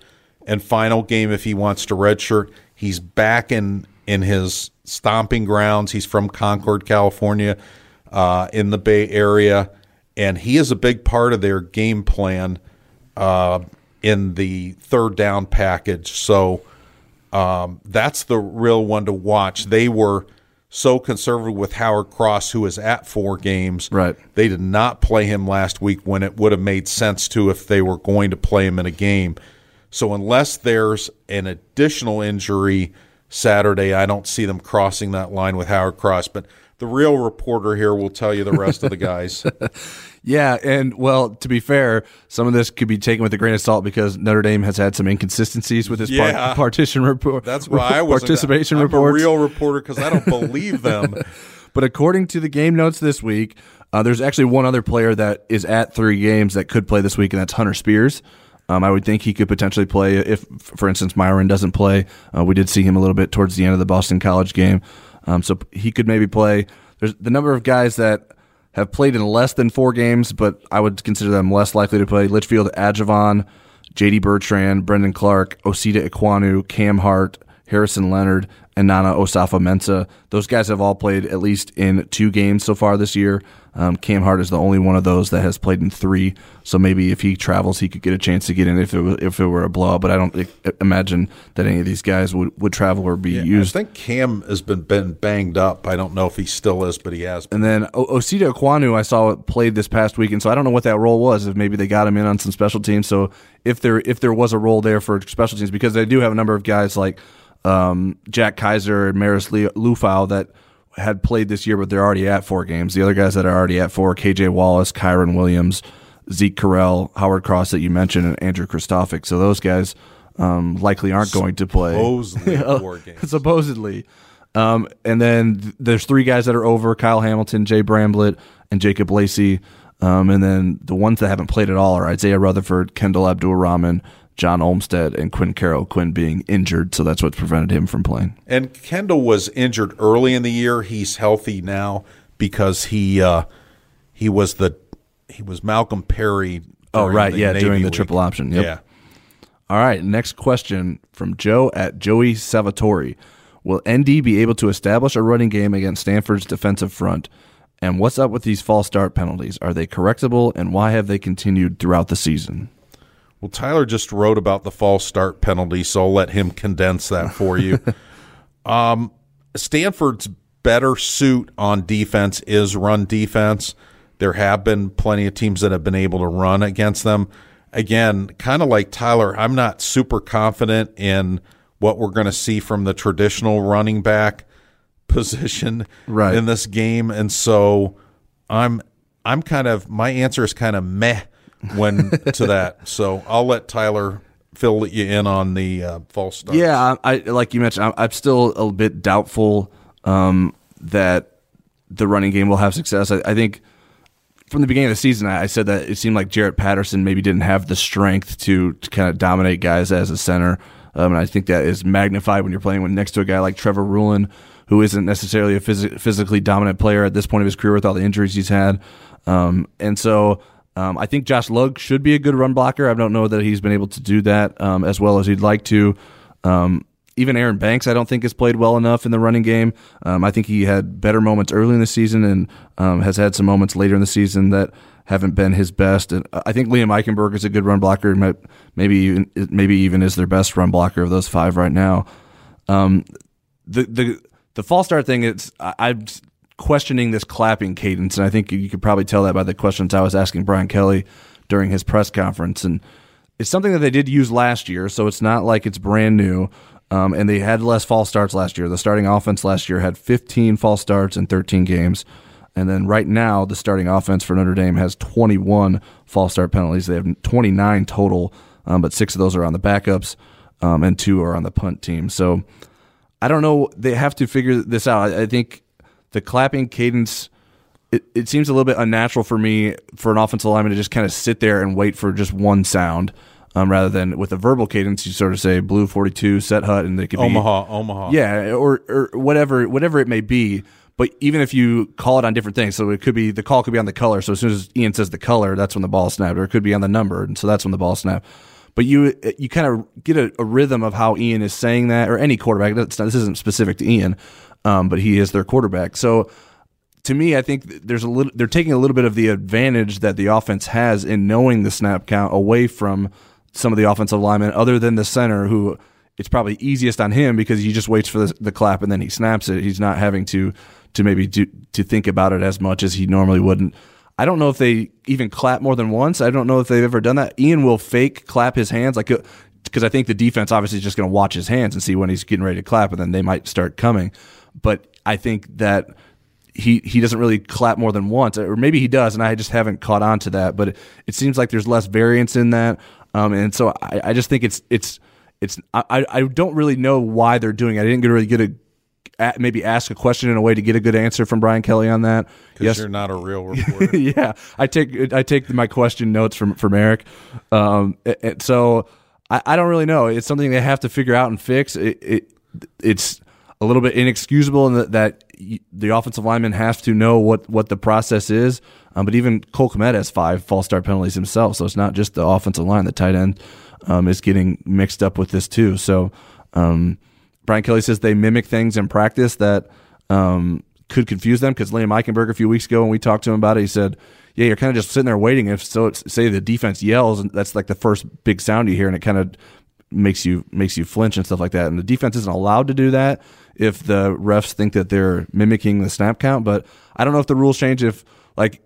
and final game if he wants to redshirt. He's back in his stomping grounds. He's from Concord, California, in the Bay Area. And he is a big part of their game plan in the third down package. So that's the real one to watch. They were so conservative with Howard Cross, who is at 4 games. Right. They did not play him last week when it would have made sense to if they were going to play him in a game. So unless there's an additional injury Saturday, I don't see them crossing that line with Howard Cross. But the real reporter here will tell you the rest of the guys. Yeah, and, well, to be fair, some of this could be taken with a grain of salt because Notre Dame has had some inconsistencies with his partition report. That's why I was a real reporter, because I don't believe them. But according to the game notes this week, there's actually one other player that is at three games that could play this week, and that's Hunter Spears. I would think he could potentially play if, for instance, Myron doesn't play. We did see him a little bit towards the end of the Boston College game. So he could maybe play. There's the number of guys that have played in less than four games, but I would consider them less likely to play. Litchfield, Adjavon, J.D. Bertrand, Brendan Clark, Osita Okwuonu, Cam Hart, Harrison Leonard, and Nana Osafa-Mensah. Those guys have all played at least in two games so far this year. Cam Hart is the only one of those that has played in three, so maybe if he travels, he could get a chance to get in if it were a blowout, but I don't imagine that any of these guys would travel or be used. I think Cam has been banged up. I don't know if he still is, but he has been. And then Osita Okwuonu I saw played this past weekend, so I don't know what that role was, if maybe they got him in on some special teams. So if there was a role there for special teams, because they do have a number of guys like Jack Kaiser and Maris Lufau that had played this year, but they're already at four games. The other guys that are already at four, KJ Wallace, Kyron Williams, Zeke Correll, Howard Cross that you mentioned, and Andrew Kristofik. So those guys likely aren't going to play. Supposedly four games. Supposedly. And then there's three guys that are over, Kyle Hamilton, Jay Bramblett, and Jacob Lacey. And then the ones that haven't played at all are Isaiah Rutherford, Kendall Abdul-Rahman, John Olmstead, and Quinn Carroll, Quinn being injured, so that's what prevented him from playing. And Kendall was injured early in the year. He's healthy now because he was Malcolm Perry. Oh, right, yeah, during the triple option. Yep. Yeah. All right, next question from Joe at Joey Salvatore. Will ND be able to establish a running game against Stanford's defensive front? And what's up with these false start penalties? Are they correctable, and why have they continued throughout the season? Well, Tyler just wrote about the false start penalty, so I'll let him condense that for you. Stanford's better suit on defense is run defense. There have been plenty of teams that have been able to run against them. Again, kind of like Tyler, I'm not super confident in what we're going to see from the traditional running back position in this game, and so I'm kind of, my answer is kind of meh when to that. So I'll let Tyler fill you in on the false starts. Yeah, I like you mentioned, I'm still a bit doubtful that the running game will have success. I think from the beginning of the season, I said that it seemed like Jarrett Patterson maybe didn't have the strength to kind of dominate guys as a center, and I think that is magnified when you're playing next to a guy like Trevor Rulon, who isn't necessarily a physically dominant player at this point of his career with all the injuries he's had. And so I think Josh Lugg should be a good run blocker. I don't know that he's been able to do that as well as he'd like to. Even Aaron Banks, I don't think, has played well enough in the running game. I think he had better moments early in the season and has had some moments later in the season that haven't been his best. And I think Liam Eichenberg is a good run blocker. Maybe even is their best run blocker of those five right now. The false start thing, I'm questioning this clapping cadence, and I think you could probably tell that by the questions I was asking Brian Kelly during his press conference. And it's something that they did use last year, so it's not like it's brand new. And they had less false starts last year. The starting offense last year had 15 false starts in 13 games. And then right now, the starting offense for Notre Dame has 21 false start penalties. They have 29 total, but six of those are on the backups, and two are on the punt team. So I don't know. They have to figure this out. I think the clapping cadence, it seems a little bit unnatural for me for an offensive lineman to just kind of sit there and wait for just one sound, rather than with a verbal cadence, you sort of say blue 42, set hut, and they could be Omaha. Yeah, or whatever it may be. But even if you call it on different things, so it could be, the call could be on the color. So as soon as Ian says the color, that's when the ball snapped, or it could be on the number, and so that's when the ball snapped. But you kind of get a rhythm of how Ian is saying that, or any quarterback. This isn't specific to Ian, but he is their quarterback. So to me, I think they're taking a little bit of the advantage that the offense has in knowing the snap count away from some of the offensive linemen, other than the center, who it's probably easiest on him because he just waits for the clap and then he snaps it. He's not having to maybe think about it as much as he normally wouldn't. I don't know if they even clap more than once. I don't know if they've ever done that. Ian will fake clap his hands, like, because I think the defense obviously is just going to watch his hands and see when he's getting ready to clap, and then they might start coming. But I think that he doesn't really clap more than once, or maybe he does, and I just haven't caught on to that. But it seems like there's less variance in that, and so I just think it's I don't really know why they're doing it. I didn't really get a maybe ask a question in a way to get a good answer from Brian Kelly on that. Because you're not a real reporter. Yeah, I take my question notes from Eric. So I don't really know. It's something they have to figure out and fix. It's a little bit inexcusable in that the offensive linemen have to know what the process is. But even Cole Komet has 5 false start penalties himself, so it's not just the offensive line. The tight end is getting mixed up with this too. So Brian Kelly says they mimic things in practice that could confuse them, because Liam Eichenberg a few weeks ago, when we talked to him about it, he said, yeah, you're kind of just sitting there waiting. Say the defense yells, and that's like the first big sound you hear, and it kind of makes you flinch and stuff like that. And the defense isn't allowed to do that if the refs think that they're mimicking the snap count. But I don't know if the rules change if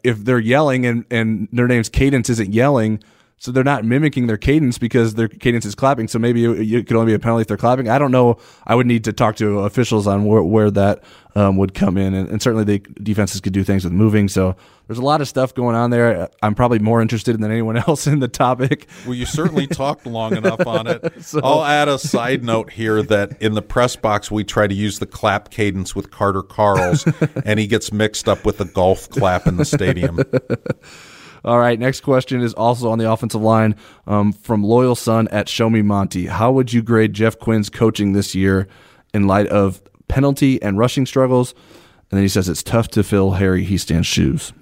they're yelling and Notre Dame's cadence isn't yelling, so they're not mimicking their cadence because their cadence is clapping. So maybe it could only be a penalty if they're clapping. I don't know. I would need to talk to officials on where that would come in. And certainly the defenses could do things with moving. So there's a lot of stuff going on there. I'm probably more interested than anyone else in the topic. Well, you certainly talked long enough on it. So, I'll add a side note here that in the press box, we try to use the clap cadence with Carter Carles, and he gets mixed up with the golf clap in the stadium. All right, next question is also on the offensive line from Loyal Son at Show Me Monty. How would you grade Jeff Quinn's coaching this year in light of penalty and rushing struggles? And then he says it's tough to fill Harry Heastand's shoes.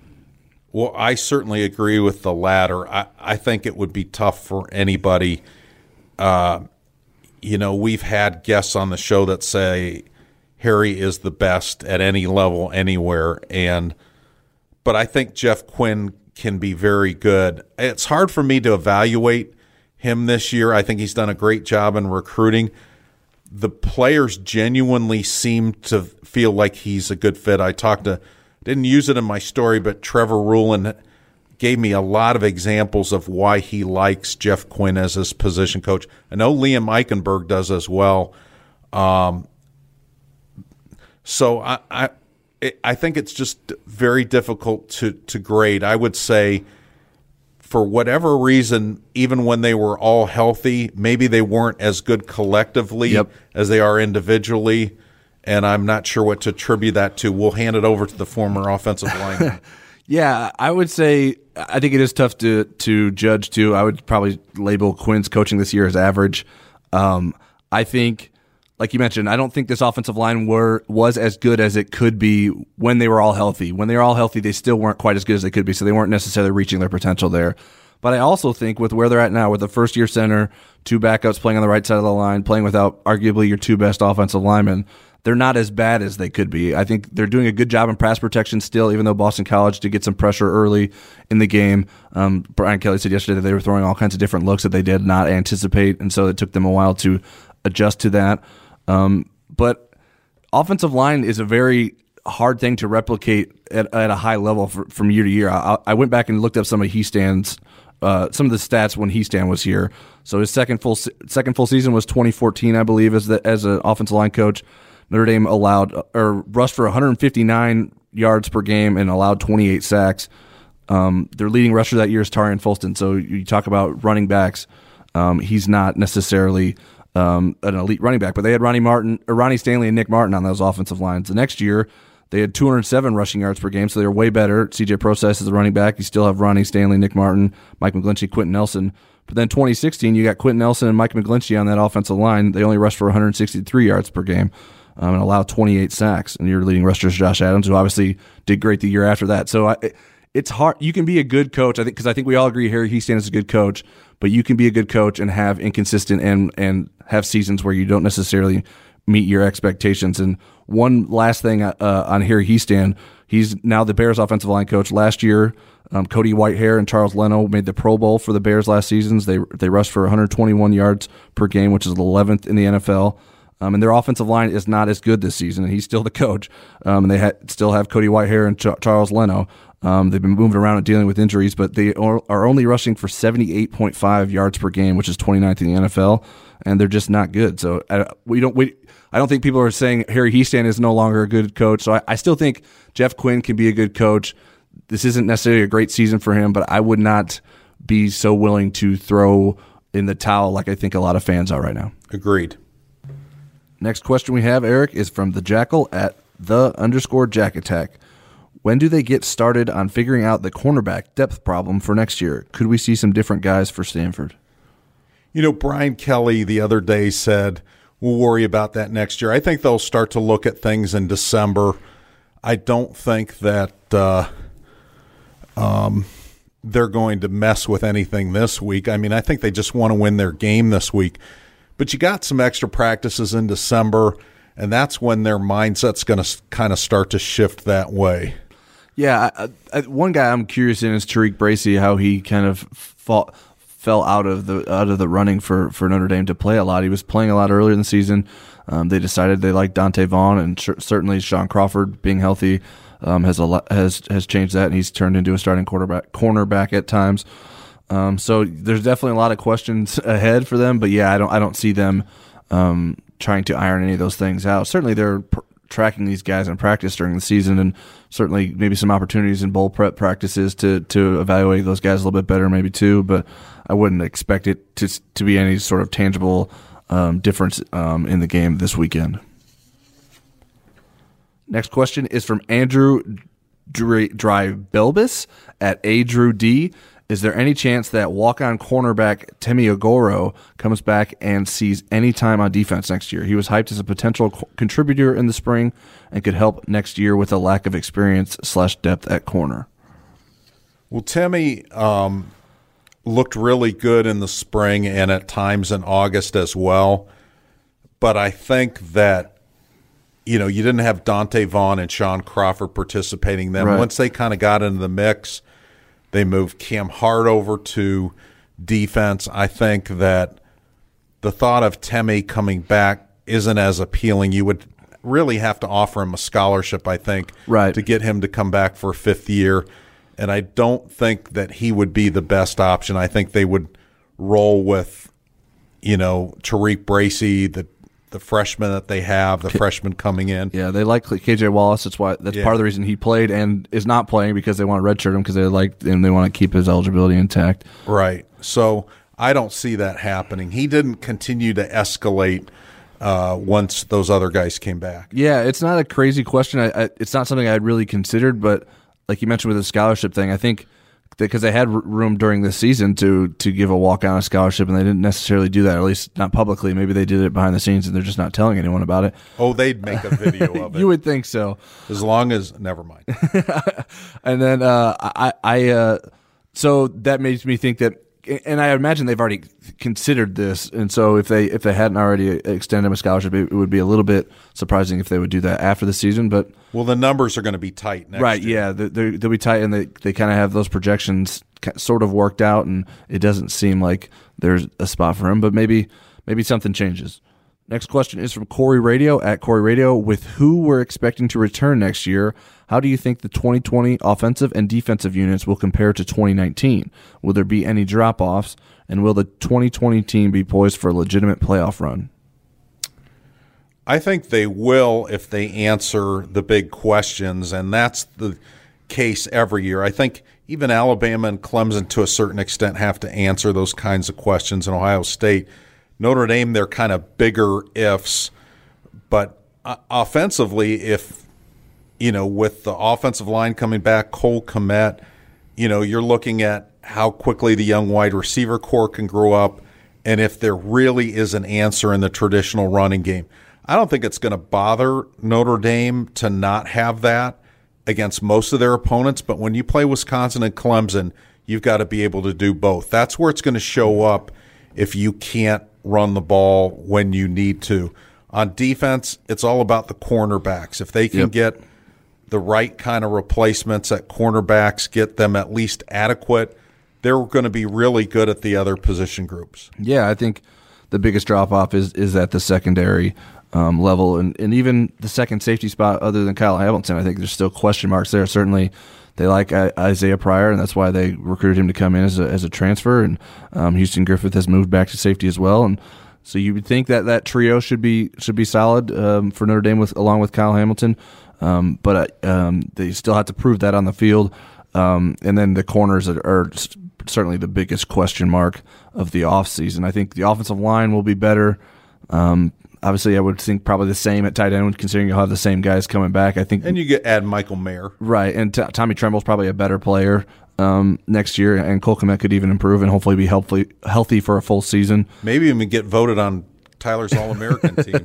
Well, I certainly agree with the latter. I think it would be tough for anybody. We've had guests on the show that say Harry is the best at any level, anywhere. But I think Jeff Quinn can be very good. It's hard for me to evaluate him this year. I think he's done a great job in recruiting. The players genuinely seem to feel like he's a good fit. Didn't use it in my story, but Trevor Rulon gave me a lot of examples of why he likes Jeff Quinn as his position coach. I know Liam Eichenberg does as well. I think it's just very difficult to grade. I would say for whatever reason, even when they were all healthy, maybe they weren't as good collectively as they are individually, and I'm not sure what to attribute that to. We'll hand it over to the former offensive lineman. Yeah, I would say I think it is tough to judge, too. I would probably label Quinn's coaching this year as average. I think – like you mentioned, I don't think this offensive line was as good as it could be when they were all healthy. When they were all healthy, they still weren't quite as good as they could be, so they weren't necessarily reaching their potential there. But I also think with where they're at now, with a first-year center, 2 backups playing on the right side of the line, playing without arguably your 2 best offensive linemen, they're not as bad as they could be. I think they're doing a good job in pass protection still, even though Boston College did get some pressure early in the game. Brian Kelly said yesterday that they were throwing all kinds of different looks that they did not anticipate, and so it took them a while to adjust to that. But offensive line is a very hard thing to replicate at a high level from year to year. I went back and looked up some of Heastand's some of the stats when Heistand was here. So his second full season was 2014, I believe, as an offensive line coach. Notre Dame rushed for 159 yards per game and allowed 28 sacks. Their leading rusher that year is Tarian Fulston. So you talk about running backs. He's not necessarily an elite running back, but they had Ronnie Stanley and Nick Martin on those offensive lines. The next year, they had 207 rushing yards per game, so they were way better. CJ Process is a running back. You still have Ronnie Stanley, Nick Martin, Mike McGlinchey, Quentin Nelson. But then 2016, you got Quentin Nelson and Mike McGlinchey on that offensive line. They only rushed for 163 yards per game and allowed 28 sacks. And your leading rusher is Josh Adams, who obviously did great the year after that. So it's hard. You can be a good coach, I think, because I think we all agree Harry Heastand is a good coach. But you can be a good coach and have inconsistent and have seasons where you don't necessarily meet your expectations. And one last thing on Harry Heastand, he's now the Bears offensive line coach. Last year, Cody Whitehair and Charles Leno made the Pro Bowl for the Bears last season. They rushed for 121 yards per game, which is 11th in the NFL. And their offensive line is not as good this season, and he's still the coach. And they still have Cody Whitehair and Charles Leno. They've been moving around and dealing with injuries, but they are only rushing for 78.5 yards per game, which is 29th in the NFL, and they're just not good. So I don't think people are saying Harry Heastand is no longer a good coach. So I still think Jeff Quinn can be a good coach. This isn't necessarily a great season for him, but I would not be so willing to throw in the towel like I think a lot of fans are right now. Agreed. Next question we have, Eric, is from the Jackal at _Jack Attack. When do they get started on figuring out the cornerback depth problem for next year? Could we see some different guys for Stanford? You know, Brian Kelly the other day said, we'll worry about that next year. I think they'll start to look at things in December. I don't think that they're going to mess with anything this week. I mean, I think they just want to win their game this week. But you got some extra practices in December, and that's when their mindset's going to kind of start to shift that way. Yeah, one guy I'm curious in is Tariq Bracey, how he kind of fell out of the running for Notre Dame to play a lot. He was playing a lot earlier in the season. They decided they liked Dante Vaughn, and certainly Sean Crawford being healthy has changed that, and he's turned into a starting cornerback at times. So there's definitely a lot of questions ahead for them, but yeah, I don't see them trying to iron any of those things out. Certainly they're tracking these guys in practice during the season, and certainly maybe some opportunities in bowl prep practices to evaluate those guys a little bit better, maybe too. But I wouldn't expect it to be any sort of tangible difference in the game this weekend. Next question is from Andrew Drybelbis at ADrewD. Is there any chance that walk-on cornerback Timmy Ogoro comes back and sees any time on defense next year? He was hyped as a potential contributor in the spring and could help next year with a lack of experience / depth at corner. Well, Timmy looked really good in the spring and at times in August as well. But I think that, you know, you didn't have Dante Vaughn and Sean Crawford participating then. Right. Once they kind of got into the mix, they moved Cam Hart over to defense. I think that the thought of Timmy coming back isn't as appealing. You would really have to offer him a scholarship, I think, right, to get him to come back for a fifth year. And I don't think that he would be the best option. I think they would roll with, you know, Tariq Bracey, the freshman that they have, the freshman coming in. Yeah, they like KJ Wallace. That's part of the reason he played and is not playing, because they want to redshirt him because they like him. They want to keep his eligibility intact. Right. So I don't see that happening. He didn't continue to escalate once those other guys came back. Yeah, it's not a crazy question. It's not something I had really considered, but like you mentioned with the scholarship thing, I think because they had room during the season to give a walk-on a scholarship, and they didn't necessarily do that, at least not publicly. Maybe they did it behind the scenes, and they're just not telling anyone about it. Oh, they'd make a video of it. You would think so. As long as – never mind. And then so that makes me think that – and I imagine they've already considered this, and so if they hadn't already extended him a scholarship, it would be a little bit surprising if they would do that after the season. But – well, the numbers are going to be tight next year. Right, yeah. They'll be tight, and they kind of have those projections sort of worked out, and it doesn't seem like there's a spot for him, but maybe something changes. Next question is from Corey Radio at Corey Radio. With who we're expecting to return next year, how do you think the 2020 offensive and defensive units will compare to 2019? Will there be any drop-offs, and will the 2020 team be poised for a legitimate playoff run? I think they will if they answer the big questions, and that's the case every year. I think even Alabama and Clemson, to a certain extent, have to answer those kinds of questions, in Ohio State. Notre Dame, they're kind of bigger ifs, but offensively, if you know, with the offensive line coming back, Cole Komet, you know, you're looking at how quickly the young wide receiver corps can grow up, and if there really is an answer in the traditional running game. I don't think it's going to bother Notre Dame to not have that against most of their opponents, but when you play Wisconsin and Clemson, you've got to be able to do both. That's where it's going to show up if you can't run the ball when you need to. On defense, it's all about the cornerbacks. If they can get the right kind of replacements at cornerbacks, get them at least adequate, they're going to be really good at the other position groups. Yeah, I think the biggest drop-off is at the secondary level, and even the second safety spot other than Kyle Hamilton. I think there's still question marks there. Certainly they like Isaiah Pryor, and that's why they recruited him to come in as a transfer, and Houston Griffith has moved back to safety as well, and so you would think that trio should be solid for Notre Dame along with Kyle Hamilton, but they still have to prove that on the field, and then the corners are certainly the biggest question mark of the offseason. I think the offensive line will be better, Obviously, I would think probably the same at tight end, considering you'll have the same guys coming back. I think, and you get add Michael Mayer, right? And Tommy Tremble's probably a better player next year, and Cole Komet could even improve and hopefully be healthy for a full season. Maybe even get voted on Tyler's All-American team.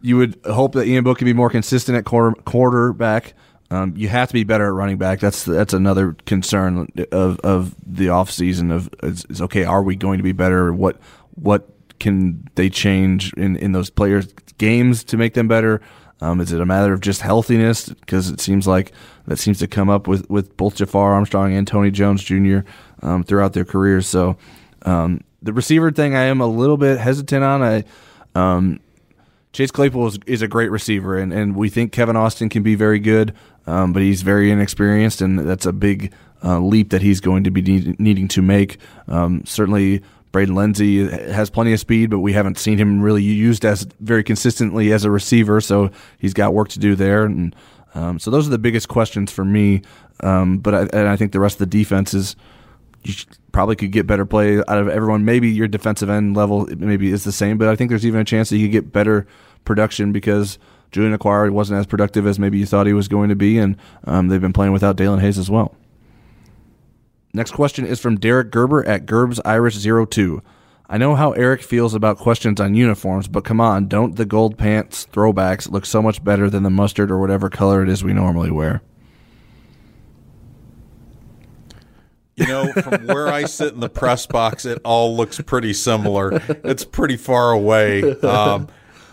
You would hope that Ian Book can be more consistent at quarterback. You have to be better at running back. That's another concern of the offseason. Is okay, are we going to be better? What can they change in those players' games to make them better? Is it a matter of just healthiness? Because it seems like that seems to come up with both Jafar Armstrong and Tony Jones Jr. Throughout their careers. So the receiver thing I am a little bit hesitant on. Chase Claypool is a great receiver, and we think Kevin Austin can be very good, but he's very inexperienced, and that's a big leap that he's going to be needing to make. Certainly Braden Lindsey has plenty of speed, but we haven't seen him really used as very consistently as a receiver, so he's got work to do there. And so those are the biggest questions for me. But I think the rest of the defense is you probably could get better play out of everyone. Maybe your defensive end level maybe is the same, but I think there's even a chance that you could get better production because Julian Acquire wasn't as productive as maybe you thought he was going to be, and they've been playing without Daelin Hayes as well. Next question is from Derek Gerber at GerbsIrish02. I know how Eric feels about questions on uniforms, but come on, don't the gold pants throwbacks look so much better than the mustard or whatever color it is we normally wear? You know, from where I sit in the press box, it all looks pretty similar. It's pretty far away.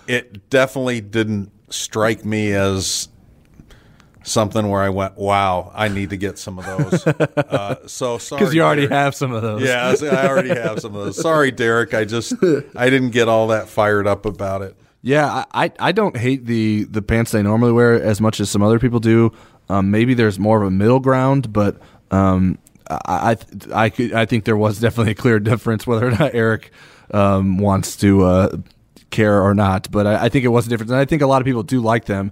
It definitely didn't strike me as something where I went, wow, I need to get some of those. So sorry, because you already have some of those. Yeah, I already have some of those. Sorry, Derek. I didn't get all that fired up about it. Yeah, I don't hate the pants they normally wear as much as some other people do. Maybe there's more of a middle ground, but I think there was definitely a clear difference whether or not Eric wants to care or not. But I think it was a difference, and I think a lot of people do like them.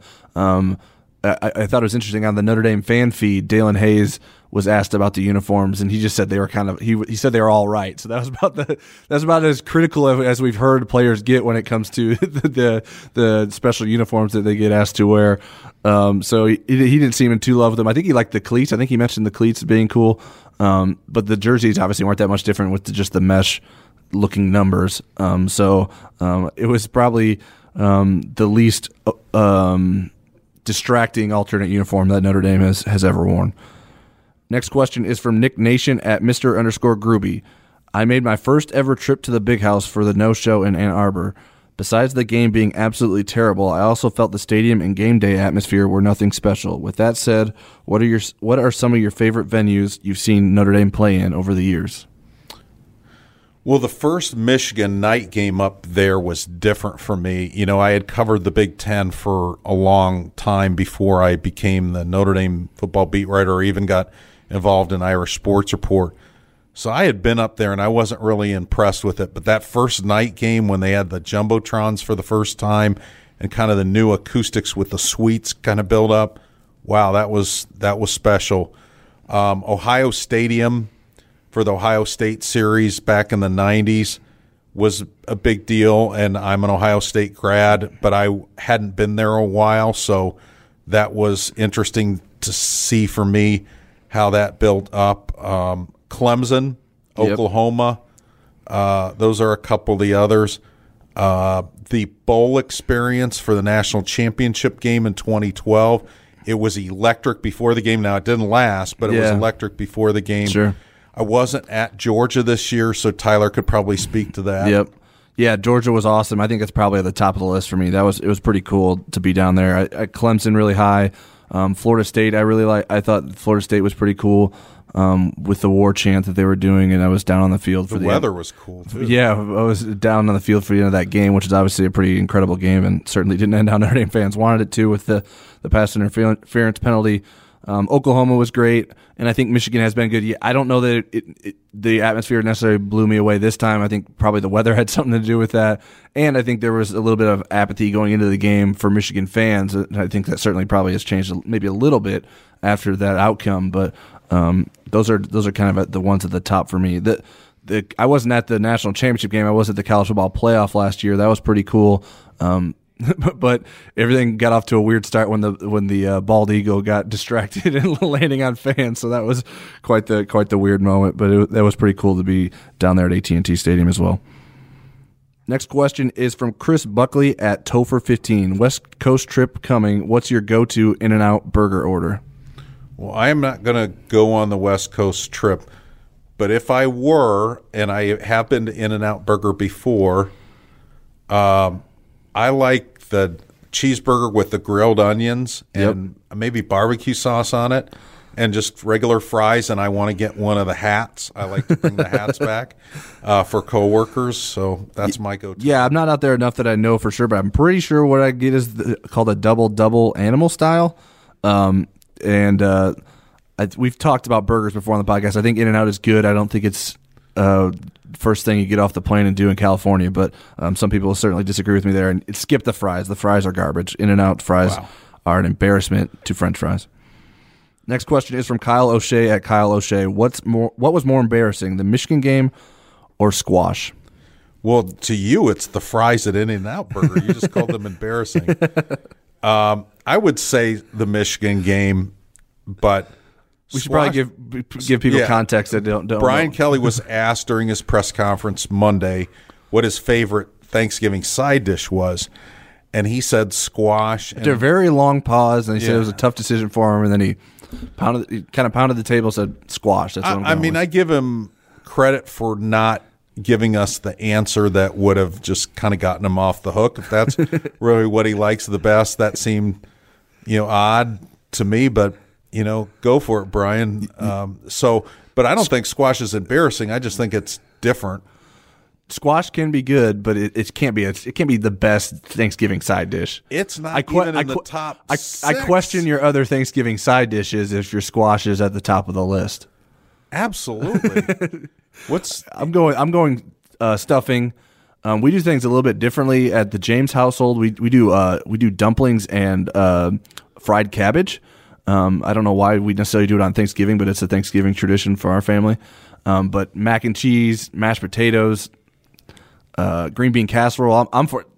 I thought it was interesting on the Notre Dame fan feed. Daelin Hayes was asked about the uniforms, and he just said they were kind of. He said they were all right. So that's about as critical as we've heard players get when it comes to the special uniforms that they get asked to wear. So he didn't seem in too love with them. I think he liked the cleats. I think he mentioned the cleats being cool. But the jerseys obviously weren't that much different with just the mesh looking numbers. So it was probably the least. Distracting alternate uniform that Notre Dame has ever worn. Next question is from Nick Nation at Mr. _ Groovy. I made my first ever trip to the Big House for the no-show in Ann Arbor. Besides the game being absolutely terrible, I also felt the stadium and game day atmosphere were nothing special. With that said, what are some of your favorite venues you've seen Notre Dame play in over the years? Well, the first Michigan night game up there was different for me. You know, I had covered the Big Ten for a long time before I became the Notre Dame football beat writer or even got involved in Irish Sports Report. So I had been up there, and I wasn't really impressed with it. But that first night game when they had the Jumbotrons for the first time and kind of the new acoustics with the suites kind of built up, wow, that was special. Ohio Stadium for the Ohio State series back in the 90s was a big deal, and I'm an Ohio State grad, but I hadn't been there a while, so that was interesting to see for me how that built up. Clemson, Oklahoma, yep. Those are a couple of the others. The bowl experience for the national championship game in 2012, it was electric before the game. Now, it didn't last, but it was electric before the game. Sure. I wasn't at Georgia this year, so Tyler could probably speak to that. Yep. Yeah, Georgia was awesome. I think it's probably at the top of the list for me. It was pretty cool to be down there. Clemson really high. Florida State, I thought Florida State was pretty cool with the war chant that they were doing, and I was down on the field for the weather was cool too. Yeah, I was down on the field for the end of that game, which is obviously a pretty incredible game and certainly didn't end how Notre Dame fans wanted it to with the pass interference penalty. Oklahoma was great, and I think Michigan has been good. I don't know that the atmosphere necessarily blew me away this time. I think probably the weather had something to do with that, and I think there was a little bit of apathy going into the game for Michigan fans. I think that certainly probably has changed maybe a little bit after that outcome, but those are kind of at the ones at the top for me. The I wasn't at the national championship game. I was at the college football playoff last year. That was pretty cool. But everything got off to a weird start when the bald eagle got distracted and landing on fans. So that was quite the weird moment. But that was pretty cool to be down there at AT&T Stadium as well. Next question is from Chris Buckley at Topher15. West Coast trip coming. What's your go-to In-N-Out burger order? Well, I am not going to go on the West Coast trip. But if I were, and I have been to In-N-Out Burger before, I like the cheeseburger with the grilled onions and maybe barbecue sauce on it and just regular fries, and I want to get one of the hats. I like to bring the hats back for coworkers, so that's my go-to. Yeah, I'm not out there enough that I know for sure, but I'm pretty sure what I get is called a double-double animal style. We've talked about burgers before on the podcast. I think In-N-Out is good. I don't think it's first thing you get off the plane and do in California, but some people certainly disagree with me there. And skip the fries. The fries are garbage. In-N-Out fries are an embarrassment to French fries. Next question is from Kyle O'Shea at Kyle O'Shea. What was more embarrassing, the Michigan game or squash? Well, to you, it's the fries at In-N-Out Burger. You just called them embarrassing. I would say the Michigan game, but – we should probably give people context that don't Brian know. Kelly was asked during his press conference Monday what his favorite Thanksgiving side dish was, and he said squash. After a very long pause, and he said it was a tough decision for him, and then he kind of pounded the table and said squash. That's what I mean, with. I give him credit for not giving us the answer that would have just kind of gotten him off the hook. If that's really what he likes the best, that seemed odd to me, but go for it, Brian. But I don't think squash is embarrassing. I just think it's different. Squash can be good, but it can't be the best Thanksgiving side dish. It's not even in the top six. I question your other Thanksgiving side dishes if your squash is at the top of the list. Absolutely. I'm going stuffing. We do things a little bit differently at the James household. We do dumplings and fried cabbage. I don't know why we necessarily do it on Thanksgiving, but it's a Thanksgiving tradition for our family. But mac and cheese, mashed potatoes, green bean casserole.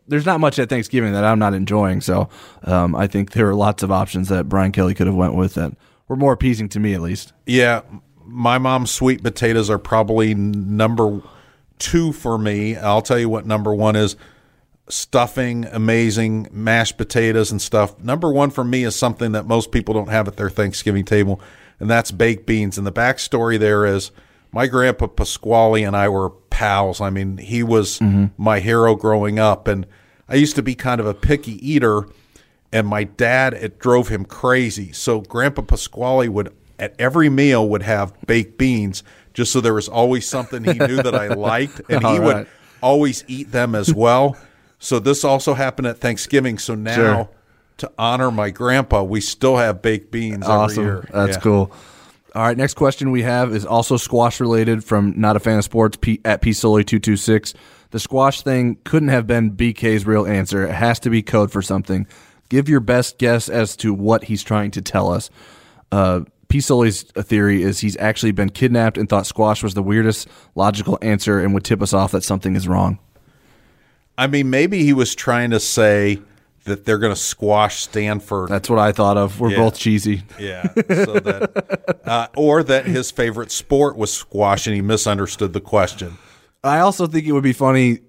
There's not much at Thanksgiving that I'm not enjoying. So I think there are lots of options that Brian Kelly could have went with that were more appeasing to me, at least. Yeah, my mom's sweet potatoes are probably number two for me. I'll tell you what number one is. Stuffing, amazing, mashed potatoes and stuff. Number one for me is something that most people don't have at their Thanksgiving table, and that's baked beans. And the backstory there is my grandpa Pasquale and I were pals. I mean, he was my hero growing up, and I used to be kind of a picky eater, and my dad, it drove him crazy. So Grandpa Pasquale would, at every meal, would have baked beans just so there was always something he knew that I liked, and he would always eat them as well. So this also happened at Thanksgiving. So now, to honor my grandpa, we still have baked beans every year. That's cool. All right, next question we have is also squash-related from Not a Fan of Sports, at PSoli226. The squash thing couldn't have been BK's real answer. It has to be code for something. Give your best guess as to what he's trying to tell us. Pisoli's theory is he's actually been kidnapped and thought squash was the weirdest logical answer and would tip us off that something is wrong. I mean, maybe he was trying to say that they're going to squash Stanford. That's what I thought of. We're both cheesy. Yeah. So that, or that his favorite sport was squash and he misunderstood the question. I also think it would be funny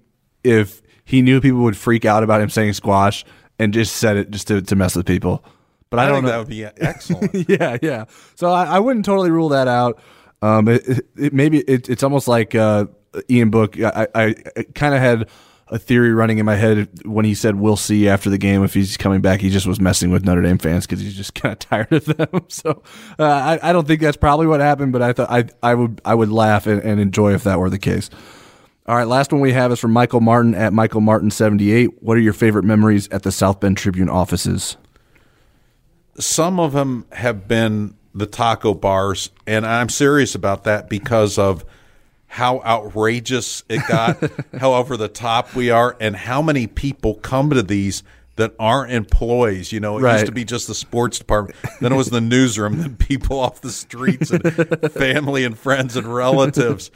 if he knew people would freak out about him saying squash and just said it just to mess with people. But I don't know. That would be excellent. Yeah. So I wouldn't totally rule that out. It's almost like Ian Book. I kind of had a theory running in my head when he said we'll see after the game if he's coming back. He just was messing with Notre Dame fans because he's just kind of tired of them. So I don't think that's probably what happened, but I thought I would laugh and enjoy if that were the case. All right, last one we have is from Michael Martin at Michael Martin 78. What are your favorite memories at the South Bend Tribune offices? Some of them have been the taco bars, and I'm serious about that because of how outrageous it got, how over the top we are, and how many people come to these that aren't employees. It used to be just the sports department. Then it was the newsroom, then people off the streets and family and friends and relatives.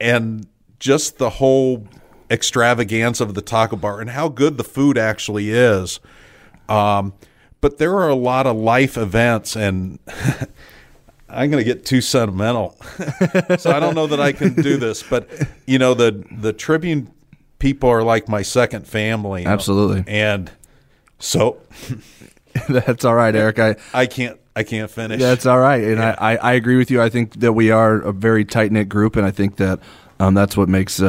and just the whole extravaganza of the taco bar and how good the food actually is. But there are a lot of life events, and I'm going to get too sentimental. So I don't know that I can do this, but you know, the Tribune people are like my second family. Absolutely. And so that's all right, Eric. I can't finish. That's all right. And yeah. I agree with you. I think that we are a very tight-knit group, and I think that that's what makes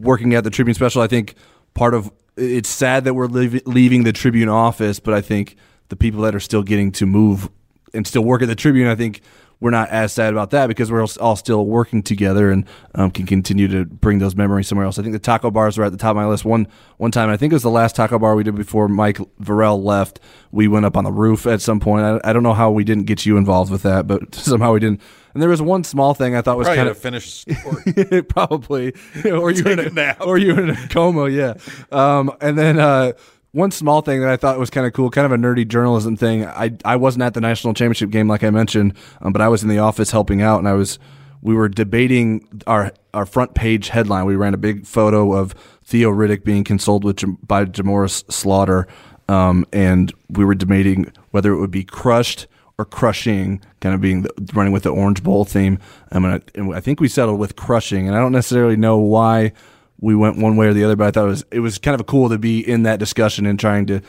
working at the Tribune special. I think part of it's sad that we're leaving the Tribune office, but I think the people that are still getting to move and still work at the Tribune, I think we're not as sad about that because we're all still working together and can continue to bring those memories somewhere else. I think the taco bars were at the top of my list one time. I think it was the last taco bar we did before Mike Varell left. We went up on the roof at some point. I don't know how we didn't get you involved with that, but somehow we didn't. And there was one small thing I thought was kind of finished story. Probably. Or you in a nap. Or you in a coma, yeah. And then one small thing that I thought was kind of cool, kind of a nerdy journalism thing. I wasn't at the national championship game, like I mentioned, but I was in the office helping out, and we were debating our front page headline. We ran a big photo of Theo Riddick being consoled by Jamoris Slaughter, and we were debating whether it would be crushed or crushing, kind of running with the Orange Bowl theme. And I think we settled with crushing, and I don't necessarily know why we went one way or the other, but I thought it was kind of cool to be in that discussion and trying to.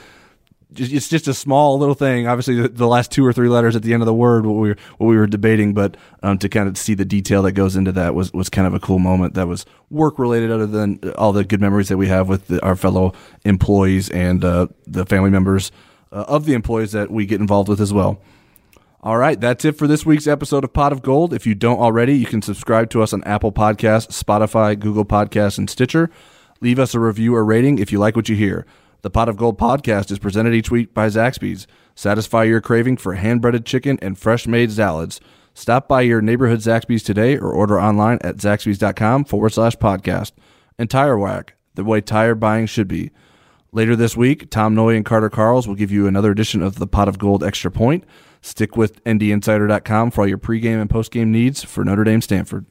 It's just a small little thing. Obviously, the last two or three letters at the end of the word, what we were debating, but to kind of see the detail that goes into that was kind of a cool moment. That was work related, other than all the good memories that we have with our fellow employees and the family members of the employees that we get involved with as well. All right, that's it for this week's episode of Pot of Gold. If you don't already, you can subscribe to us on Apple Podcasts, Spotify, Google Podcasts, and Stitcher. Leave us a review or rating if you like what you hear. The Pot of Gold podcast is presented each week by Zaxby's. Satisfy your craving for hand-breaded chicken and fresh-made salads. Stop by your neighborhood Zaxby's today or order online at zaxbys.com/podcast. And Tire Whack, the way tire buying should be. Later this week, Tom Noy and Carter Carles will give you another edition of the Pot of Gold Extra Point. Stick with ndinsider.com for all your pregame and postgame needs for Notre Dame Stanford.